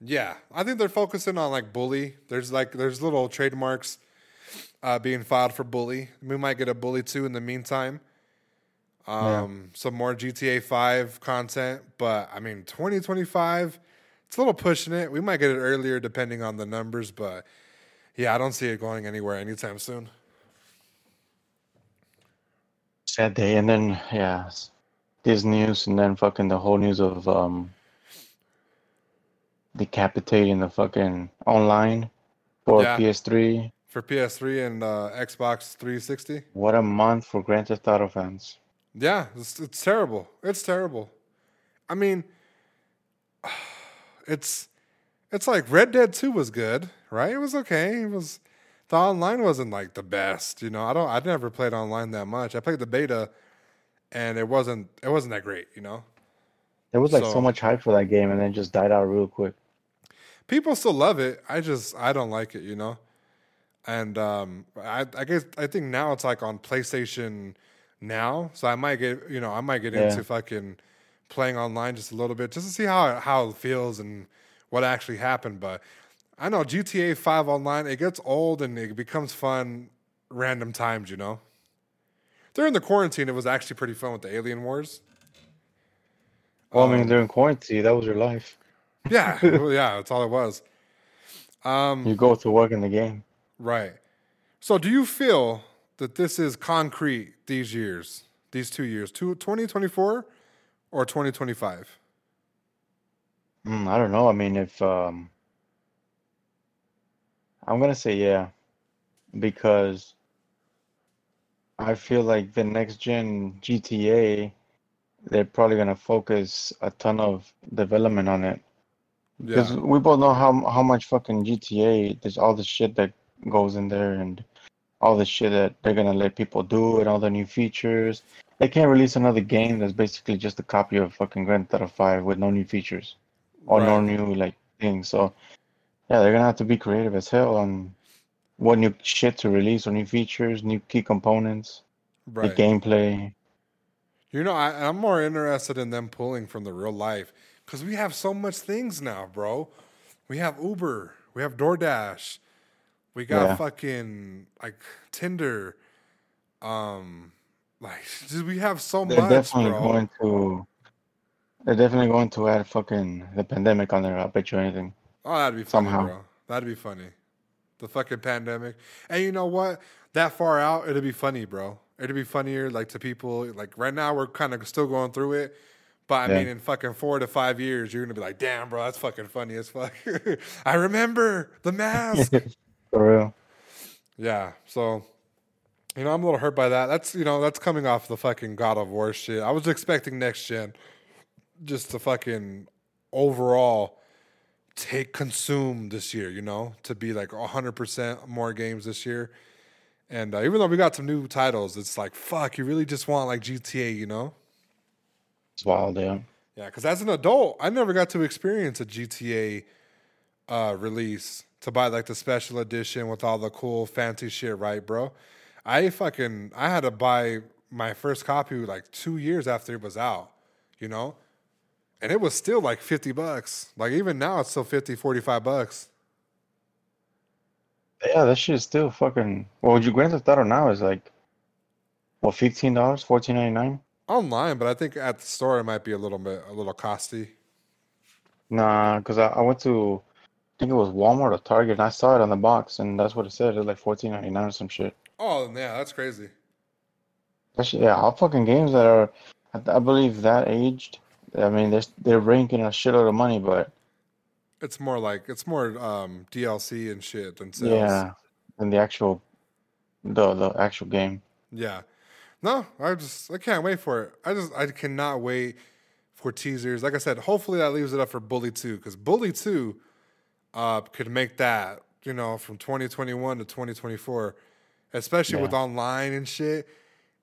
Yeah, I think they're focusing on like Bully. There's like there's little trademarks uh, being filed for Bully. We might get a Bully two in the meantime. Um, yeah. Some more G T A five content, but I mean twenty twenty-five, it's a little pushing it. We might get it earlier depending on the numbers, but yeah, I don't see it going anywhere anytime soon. Sad day, and then yeah, this news, and then fucking the whole news of um. decapitating the fucking online for yeah. P S three. For P S three and uh, Xbox three sixty. What a month for Grand Theft Auto fans. Yeah, it's, it's terrible. It's terrible. I mean, it's it's like Red Dead two was good, right? It was okay. It was the online wasn't like the best, you know. I don't. I never played online that much. I played the beta, and it wasn't it wasn't that great, you know. There was like so, so much hype for that game, and then just died out real quick. People still love it. I just I don't like it, you know. And um, I I guess I think now it's like on PlayStation now, so I might get you know I might get yeah. into fucking playing online just a little bit just to see how how it feels and what actually happened. But I know G T A five online, it gets old and it becomes fun random times, you know. During the quarantine, it was actually pretty fun with the Alien Wars. Well, I mean, during quarantine, that was your life. Yeah, yeah, that's all it was. Um, you go to work in the game. Right. So do you feel that this is concrete these years, these two years, twenty twenty-four or twenty twenty-five? Mm, I don't know. I mean, if um, I'm going to say yeah, because I feel like the next-gen G T A... they're probably going to focus a ton of development on it. Because yeah. we both know how how much fucking G T A, there's all the shit that goes in there and all the shit that they're going to let people do and all the new features. They can't release another game that's basically just a copy of fucking Grand Theft Auto five with no new features or right. no new like things. So, yeah, they're going to have to be creative as hell on what new shit to release or new features, new key components, right. the gameplay. You know, I, I'm more interested in them pulling from the real life because we have so much things now, bro. We have Uber. We have DoorDash. We got yeah. fucking like Tinder. Um, like we have so they're much. They're definitely bro. going to. They're definitely going to add fucking the pandemic on there. I bet you anything. Oh, that'd be funny, somehow. Bro. That'd be funny. The fucking pandemic. And you know what? That far out, it'd be funny, bro. It'd be funnier, like, to people. Like, right now, we're kind of still going through it. But, I yeah. mean, in fucking four to five years, you're going to be like, damn, bro, that's fucking funny as fuck. I remember the mask. For real. Yeah. So, you know, I'm a little hurt by that. That's, you know, that's coming off the fucking God of War shit. I was expecting next gen just to fucking overall take consume this year, you know, to be like one hundred percent more games this year. And uh, even though we got some new titles, it's like, fuck, you really just want like G T A, you know? It's wild, yeah. Yeah, because as an adult, I never got to experience a G T A uh, release to buy like the special edition with all the cool fancy shit, right, bro? I fucking, I had to buy my first copy like two years after it was out, you know? And it was still like fifty bucks. Like even now, it's still fifty, forty-five bucks. Yeah, that shit is still fucking... Well, would you Grand Theft Auto now is like, what, fifteen dollars, fourteen ninety-nine? Online, but I think at the store it might be a little bit, a little costly. Nah, because I, I went to, I think it was Walmart or Target, and I saw it on the box, and that's what it said. It was like fourteen ninety-nine or some shit. Oh, yeah, that's crazy. That shit, yeah, all fucking games that are, I, I believe, that aged, I mean, they're, they're ranking a shitload of money, but... It's more like it's more um, D L C and shit than sales. Yeah, than the actual, the the actual game. Yeah, no, I just I can't wait for it. I just I cannot wait for teasers. Like I said, hopefully that leaves it up for Bully two, because Bully two uh, could make that, you know, from twenty twenty-one to twenty twenty-four, especially yeah. with online and shit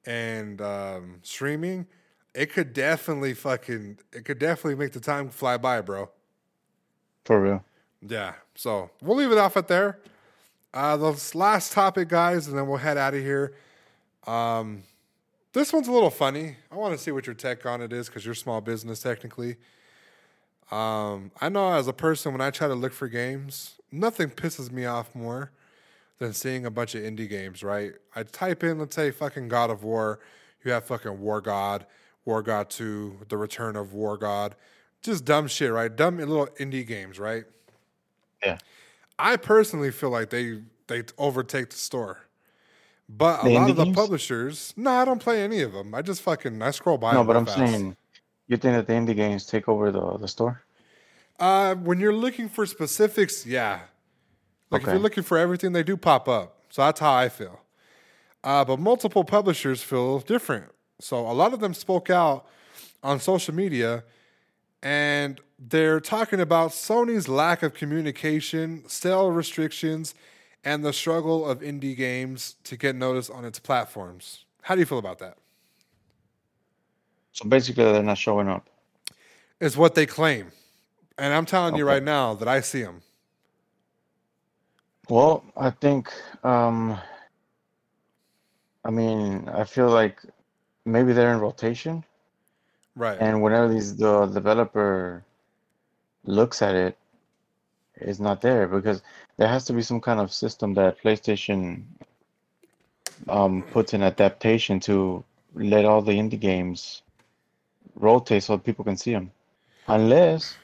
and um, streaming. It could definitely fucking it could definitely make the time fly by, bro. For real. Yeah. So we'll leave it off at there. Uh, the last topic, guys, and then we'll head out of here. Um, this one's a little funny. I want to see what your take on it is, because you're small business technically. Um, I know as a person, when I try to look for games, nothing pisses me off more than seeing a bunch of indie games, right? I type in, let's say, fucking God of War. You have fucking War God, War God two, The Return of War God. Just dumb shit, right? Dumb little indie games, right? Yeah. I personally feel like they they overtake the store. But the a lot of the games? publishers, no, I don't play any of them. I just fucking, I scroll by. No, but I'm fast. saying, you think that the indie games take over the, the store? Uh, when you're looking for specifics, yeah. Like okay. if you're looking for everything, they do pop up. So that's how I feel. Uh, but multiple publishers feel different. So a lot of them spoke out on social media. And they're talking about Sony's lack of communication, sale restrictions, and the struggle of indie games to get noticed on its platforms. How do you feel about that? So basically, they're not showing up. It's what they claim. And I'm telling okay. you right now that I see them. Well, I think, um, I mean, I feel like maybe they're in rotation. Right. And whenever these the developer looks at it, it's not there, because there has to be some kind of system that PlayStation um, puts an adaptation to let all the indie games rotate so people can see them. Unless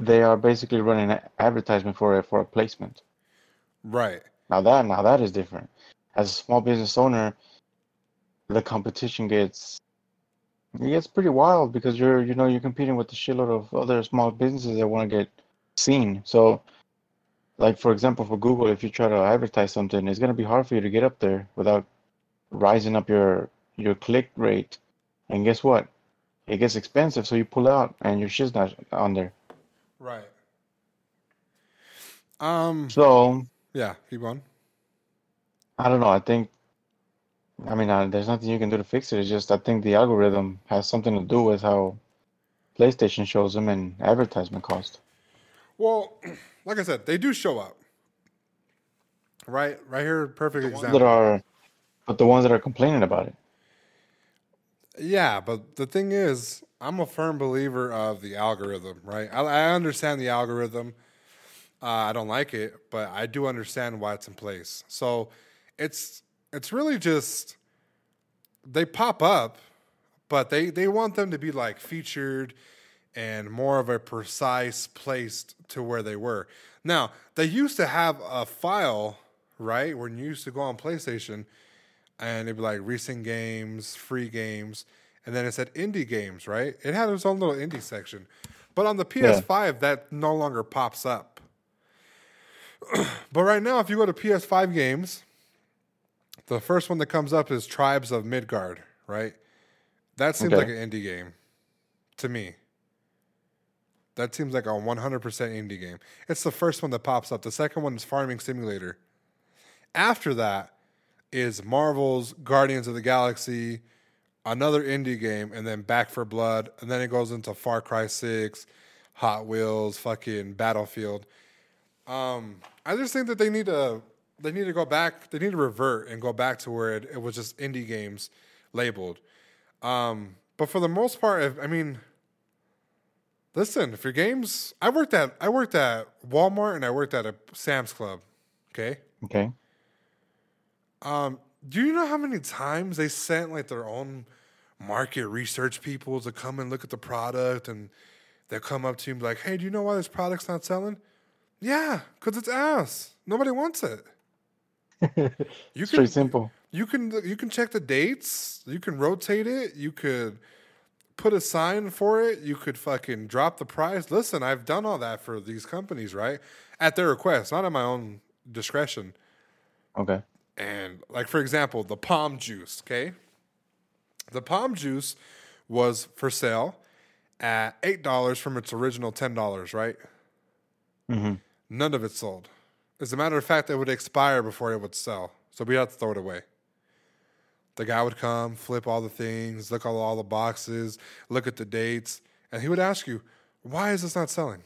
they are basically running an advertisement for a, for a placement. Right. Now that now that is different. As a small business owner, the competition gets... It gets pretty wild, because you're, you know, you're competing with a shitload of other small businesses that want to get seen. So, like, for example, for Google, if you try to advertise something, it's going to be hard for you to get up there without rising up your your click rate. And guess what? It gets expensive, so you pull out, and your shit's not on there. Right. Um. So. Yeah, keep on. I don't know. I think. I mean, uh, there's nothing you can do to fix it. It's just, I think the algorithm has something to do with how PlayStation shows them and advertisement cost. Well, like I said, they do show up. Right, right here, perfect the example. Ones that are, but the ones that are complaining about it. Yeah, but the thing is, I'm a firm believer of the algorithm, right? I, I understand the algorithm. Uh, I don't like it, but I do understand why it's in place. So it's it's really just they pop up, but they, they want them to be like featured and more of a precise place to where they were. Now, they used to have a file, right, when you used to go on PlayStation, and it'd be like recent games, free games, and then it said indie games, right? It had its own little indie section. But on the P S five, yeah. that no longer pops up. But right now, if you go to P S five games, the first one that comes up is Tribes of Midgard, right? That seems okay. like an indie game to me. That seems like a one hundred percent indie game. It's the first one that pops up. The second one is Farming Simulator. After that is Marvel's Guardians of the Galaxy, another indie game, and then Back for Blood, and then it goes into Far Cry six, Hot Wheels, fucking Battlefield. Um, I just think that they need to they need to go back. They need to revert and go back to where it, it was just indie games labeled. Um, but for the most part, if, I mean. Listen, if your games, I worked at I worked at Walmart and I worked at a Sam's Club, okay? Okay. Um, do you know how many times they sent like their own market research people to come and look at the product, and they'll come up to you and be like, "Hey, do you know why this product's not selling?" Yeah, because it's ass. Nobody wants it. You it's can, pretty simple. You can you can check the dates. You can rotate it. You could. Put a sign for it. You could fucking drop the price. Listen, I've done all that for these companies, right? At their request, not at my own discretion. Okay. And like, for example, the palm juice, okay? The palm juice was for sale at eight dollars from its original ten dollars, right? Mm-hmm. None of it sold. As a matter of fact, it would expire before it would sell. So we'd have to throw it away. The guy would come, flip all the things, look at all the boxes, look at the dates, and he would ask you, "Why is this not selling?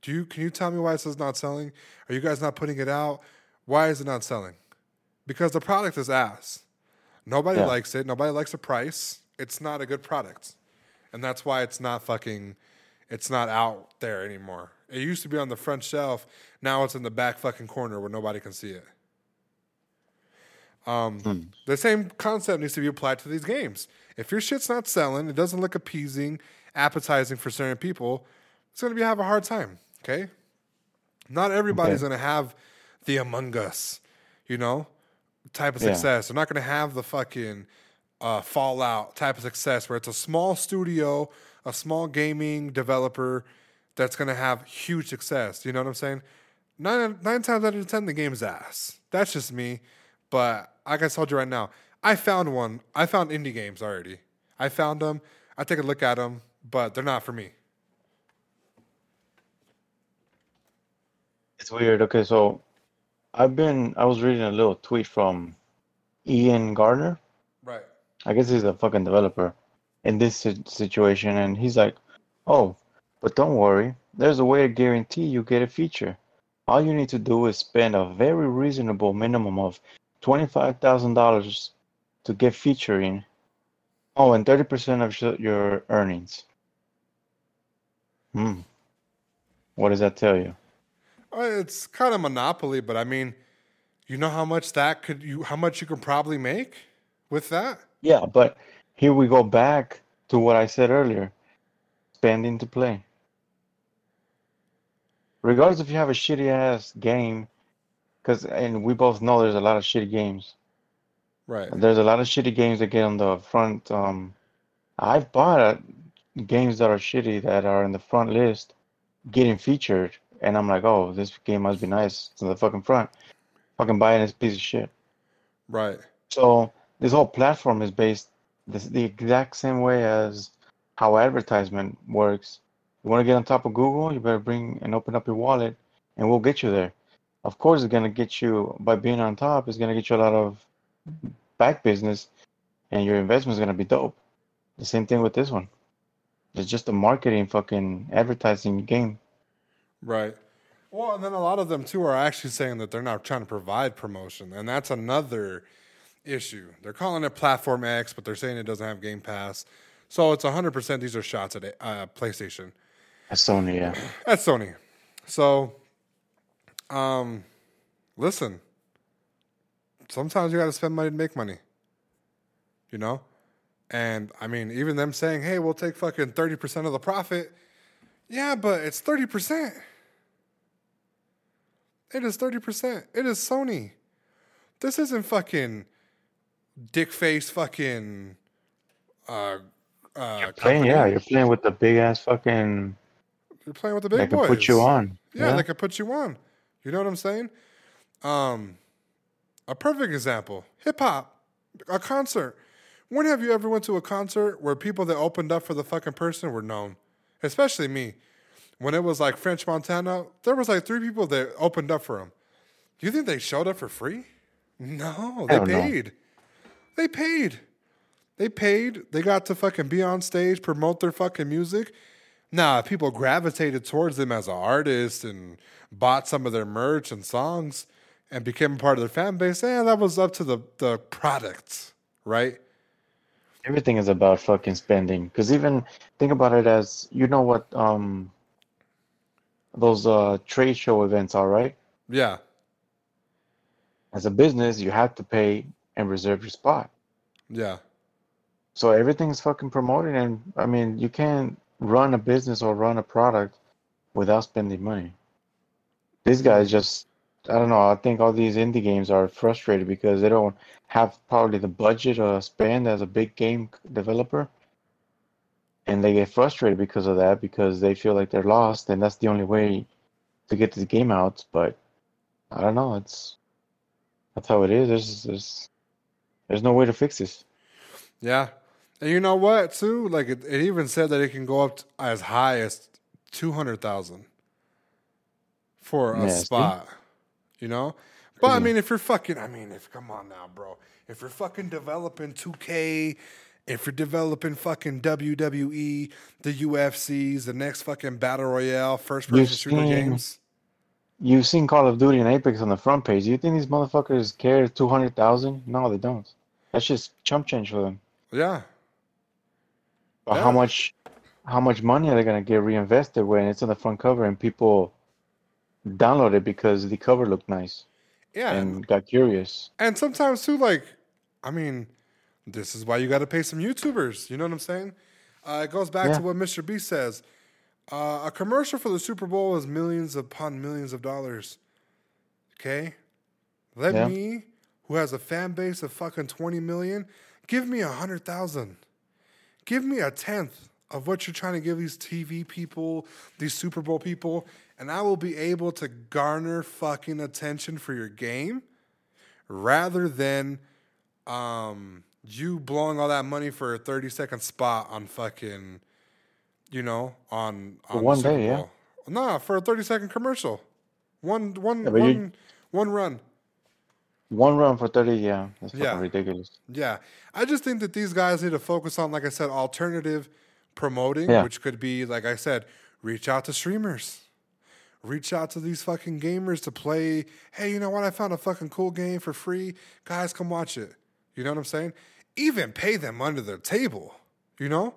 Do you can you tell me why this is not selling? Are you guys not putting it out? Why is it not selling?" Because the product is ass. Nobody yeah. likes it. Nobody likes the price. It's not a good product, and that's why it's not fucking. It's not out there anymore. It used to be on the front shelf. Now it's in the back fucking corner where nobody can see it. Um, mm. The same concept needs to be applied to these games. If your shit's not selling, it doesn't look appeasing, appetizing for certain people, it's going to be have a hard time, okay? Not everybody's okay. going to have the Among Us, you know, type of yeah. success. They're not going to have the fucking uh, Fallout type of success where it's a small studio, a small gaming developer that's going to have huge success. You know what I'm saying? Nine, nine times out of ten, the game's ass. That's just me. But like I told you right now, I found one. I found indie games already. I found them. I take a look at them, but they're not for me. It's weird. Okay, so I've been, I was reading a little tweet from Ian Gardner. Right. I guess he's a fucking developer in this situation. And he's like, "Oh, but don't worry. There's a way to guarantee you get a feature. All you need to do is spend a very reasonable minimum of twenty-five thousand dollars to get featuring. Oh, and thirty percent of your earnings." Hmm. What does that tell you? It's kind of monopoly, but I mean, you know how much that could you how much you could probably make with that? Yeah, but here we go back to what I said earlier. Spending to play. Regardless if you have a shitty ass game, because and we both know there's a lot of shitty games, right? There's a lot of shitty games that get on the front. Um, I've bought uh, games that are shitty that are in the front list, getting featured, and I'm like, "Oh, this game must be nice." It's on the fucking front, fucking buying this piece of shit, right? So this whole platform is based this, the exact same way as how advertisement works. You want to get on top of Google? You better bring and open up your wallet, and we'll get you there. Of course, it's going to get you, by being on top, it's going to get you a lot of back business, and your investment is going to be dope. The same thing with this one. It's just a marketing fucking advertising game. Right. Well, and then a lot of them, too, are actually saying that they're not trying to provide promotion, and that's another issue. They're calling it Platform X, but they're saying it doesn't have Game Pass. So it's one hundred percent these are shots at uh, PlayStation. At Sony, yeah. At Sony. So Um, listen, sometimes you got to spend money to make money, you know? And, I mean, even them saying, hey, we'll take fucking thirty percent of the profit. Yeah, but it's thirty percent. It is thirty percent. It is Sony. This isn't fucking dick-face fucking... Uh, uh, you're playing, yeah, you're playing with the big-ass fucking... You're playing with the big they boys. They could put you on. Yeah, yeah, they could put you on. You know what I'm saying? Um, a perfect example. Hip-hop. A concert. When have you ever went to a concert where people that opened up for the fucking person were known? Especially me. When it was like French Montana, there was like three people that opened up for him. Do you think they showed up for free? No, they paid. Know. They paid. They paid. They got to fucking be on stage, promote their fucking music. Nah, people gravitated towards them as an artist and bought some of their merch and songs and became part of their fan base. Yeah, that was up to the, the product, right? Everything is about fucking spending. Because even think about it as, you know what um, those uh, trade show events are, right? Yeah. As a business, you have to pay and reserve your spot. Yeah. So everything's fucking promoted. And, I mean, you can't run a business or run a product without spending money. These guys just, I don't know, I think all these indie games are frustrated because they don't have probably the budget or spend as a big game developer. And they get frustrated because of that, because they feel like they're lost, and that's the only way to get the game out. But, I don't know, it's... That's how it is. There's, there's, there's no way to fix this. Yeah. And you know what, too? Like, it, it even said that it can go up to as high as two hundred thousand dollars for a yeah, spot, see? You know? But, yeah. I mean, if you're fucking, I mean, if come on now, bro. If you're fucking developing two K, if you're developing fucking W W E, the U F Cs, the next fucking Battle Royale, first-person shooter games... You've seen Call of Duty and Apex on the front page. Do you think these motherfuckers care two hundred thousand dollars? No, they don't. That's just chump change for them. Yeah. But yeah. how much how much money are they going to get reinvested when it's on the front cover and people download it because the cover looked nice? Yeah. And got curious. And sometimes, too, like, I mean, this is why you got to pay some YouTubers. You know what I'm saying? Uh, it goes back yeah. to what Mister B says. Uh, a commercial for the Super Bowl is millions upon millions of dollars. Okay? Let yeah. me, who has a fan base of fucking twenty million, give me one hundred thousand. Give me a tenth of what you're trying to give these T V people, these Super Bowl people, and I will be able to garner fucking attention for your game rather than um, you blowing all that money for a thirty-second spot on fucking... You know, on, on one day, yeah. Nah, for a thirty-second commercial, one, one, yeah, one, you, one run. One run for thirty, yeah, that's yeah. fucking ridiculous. Yeah, I just think that these guys need to focus on, like I said, alternative promoting, yeah. which could be, like I said, reach out to streamers, reach out to these fucking gamers to play. Hey, you know what? I found a fucking cool game for free. Guys, come watch it. You know what I'm saying? Even pay them under the table. You know?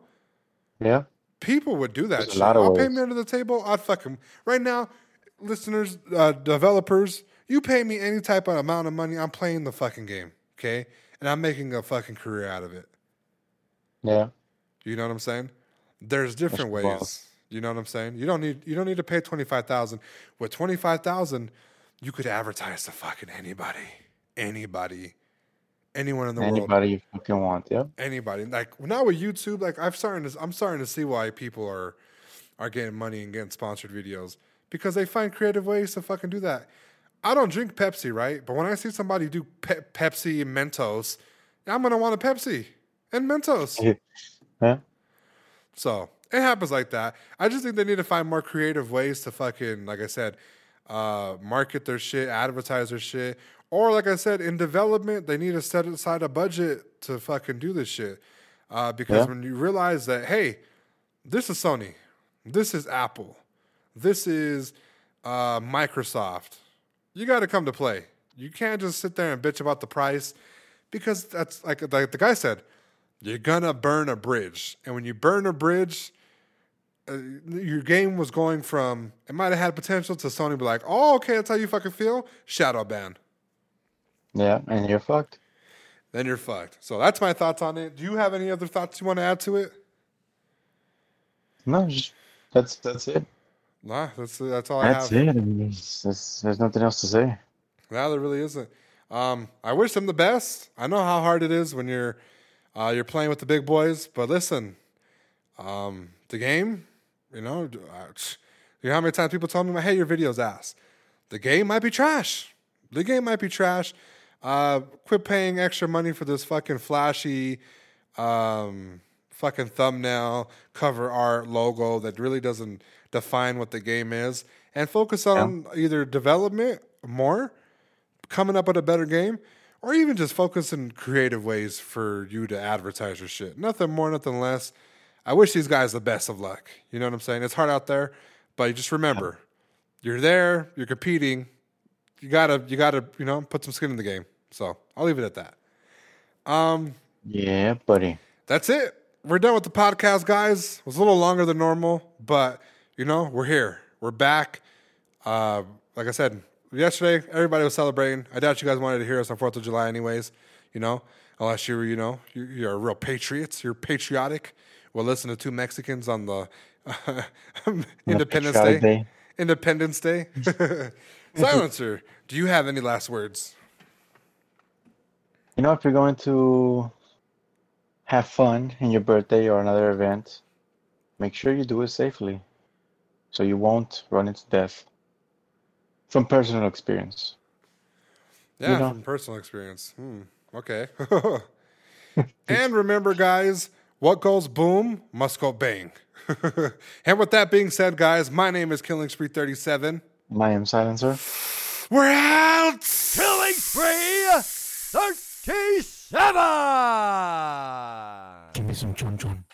Yeah. People would do that. Shit. I'll pay me under the table. I'd fucking right now, listeners, uh, developers. You pay me any type of amount of money, I'm playing the fucking game, okay? And I'm making a fucking career out of it. Yeah. You know what I'm saying? There's different That's ways. Wild. You know what I'm saying? You don't need you don't need to pay twenty five thousand. With twenty five thousand, you could advertise to fucking anybody, anybody. Anyone in the Anybody world. Anybody you fucking want, yeah. Anybody. Like now with YouTube, like I'm starting to I'm starting to see why people are are getting money and getting sponsored videos. Because they find creative ways to fucking do that. I don't drink Pepsi, right? But when I see somebody do pe- Pepsi and Mentos, I'm gonna want a Pepsi and Mentos. Yeah. So it happens like that. I just think they need to find more creative ways to fucking, like I said, uh, market their shit, advertise their shit. Or, like I said, in development, they need to set aside a budget to fucking do this shit. Uh, because yeah. when you realize that, hey, this is Sony. This is Apple. This is uh, Microsoft. You got to come to play. You can't just sit there and bitch about the price. Because that's, like, like the guy said, you're going to burn a bridge. And when you burn a bridge, uh, your game was going from, it might have had potential, to Sony be like, oh, okay, that's how you fucking feel? Shadow ban. Yeah, and you're fucked. Then you're fucked. So that's my thoughts on it. Do you have any other thoughts you want to add to it? No, just, that's that's it. Nah, that's that's all that's I have. That's it. I mean, it's, it's, there's nothing else to say. No, there really isn't. Um, I wish them the best. I know how hard it is when you're uh, you're playing with the big boys, but listen, um, the game, you know, you know how many times people tell me, "Hey, your video's ass." The game might be trash. The game might be trash. Uh, quit paying extra money for this fucking flashy, um, fucking thumbnail, cover art, logo that really doesn't define what the game is, and focus on yeah. either development more, coming up with a better game, or even just focus in creative ways for you to advertise your shit. Nothing more, nothing less. I wish these guys the best of luck. You know what I'm saying? It's hard out there, but just remember, yeah. you're there, you're competing. You gotta, you gotta, you know, put some skin in the game. So I'll leave it at that. Um, yeah, buddy. That's it. We're done with the podcast, guys. It was a little longer than normal, but you know, we're here. We're back. Uh, like I said, yesterday everybody was celebrating. I doubt you guys wanted to hear us on Fourth of July, anyways. You know, unless you were, you know, you're, you're a real patriots. You're patriotic. We'll listen to two Mexicans on the uh, Independence Day. Day. Independence Day. Silencer, do you have any last words? You know, if you're going to have fun in your birthday or another event, make sure you do it safely so you won't run into death. From personal experience. Yeah, you know? From personal experience. Hmm. Okay. And remember, guys, what goes boom must go bang. And with that being said, guys, my name is Killing Spree thirty-seven. My name is Silencer. We're out! Killing Spree thirty-seven! Give me some chun chun.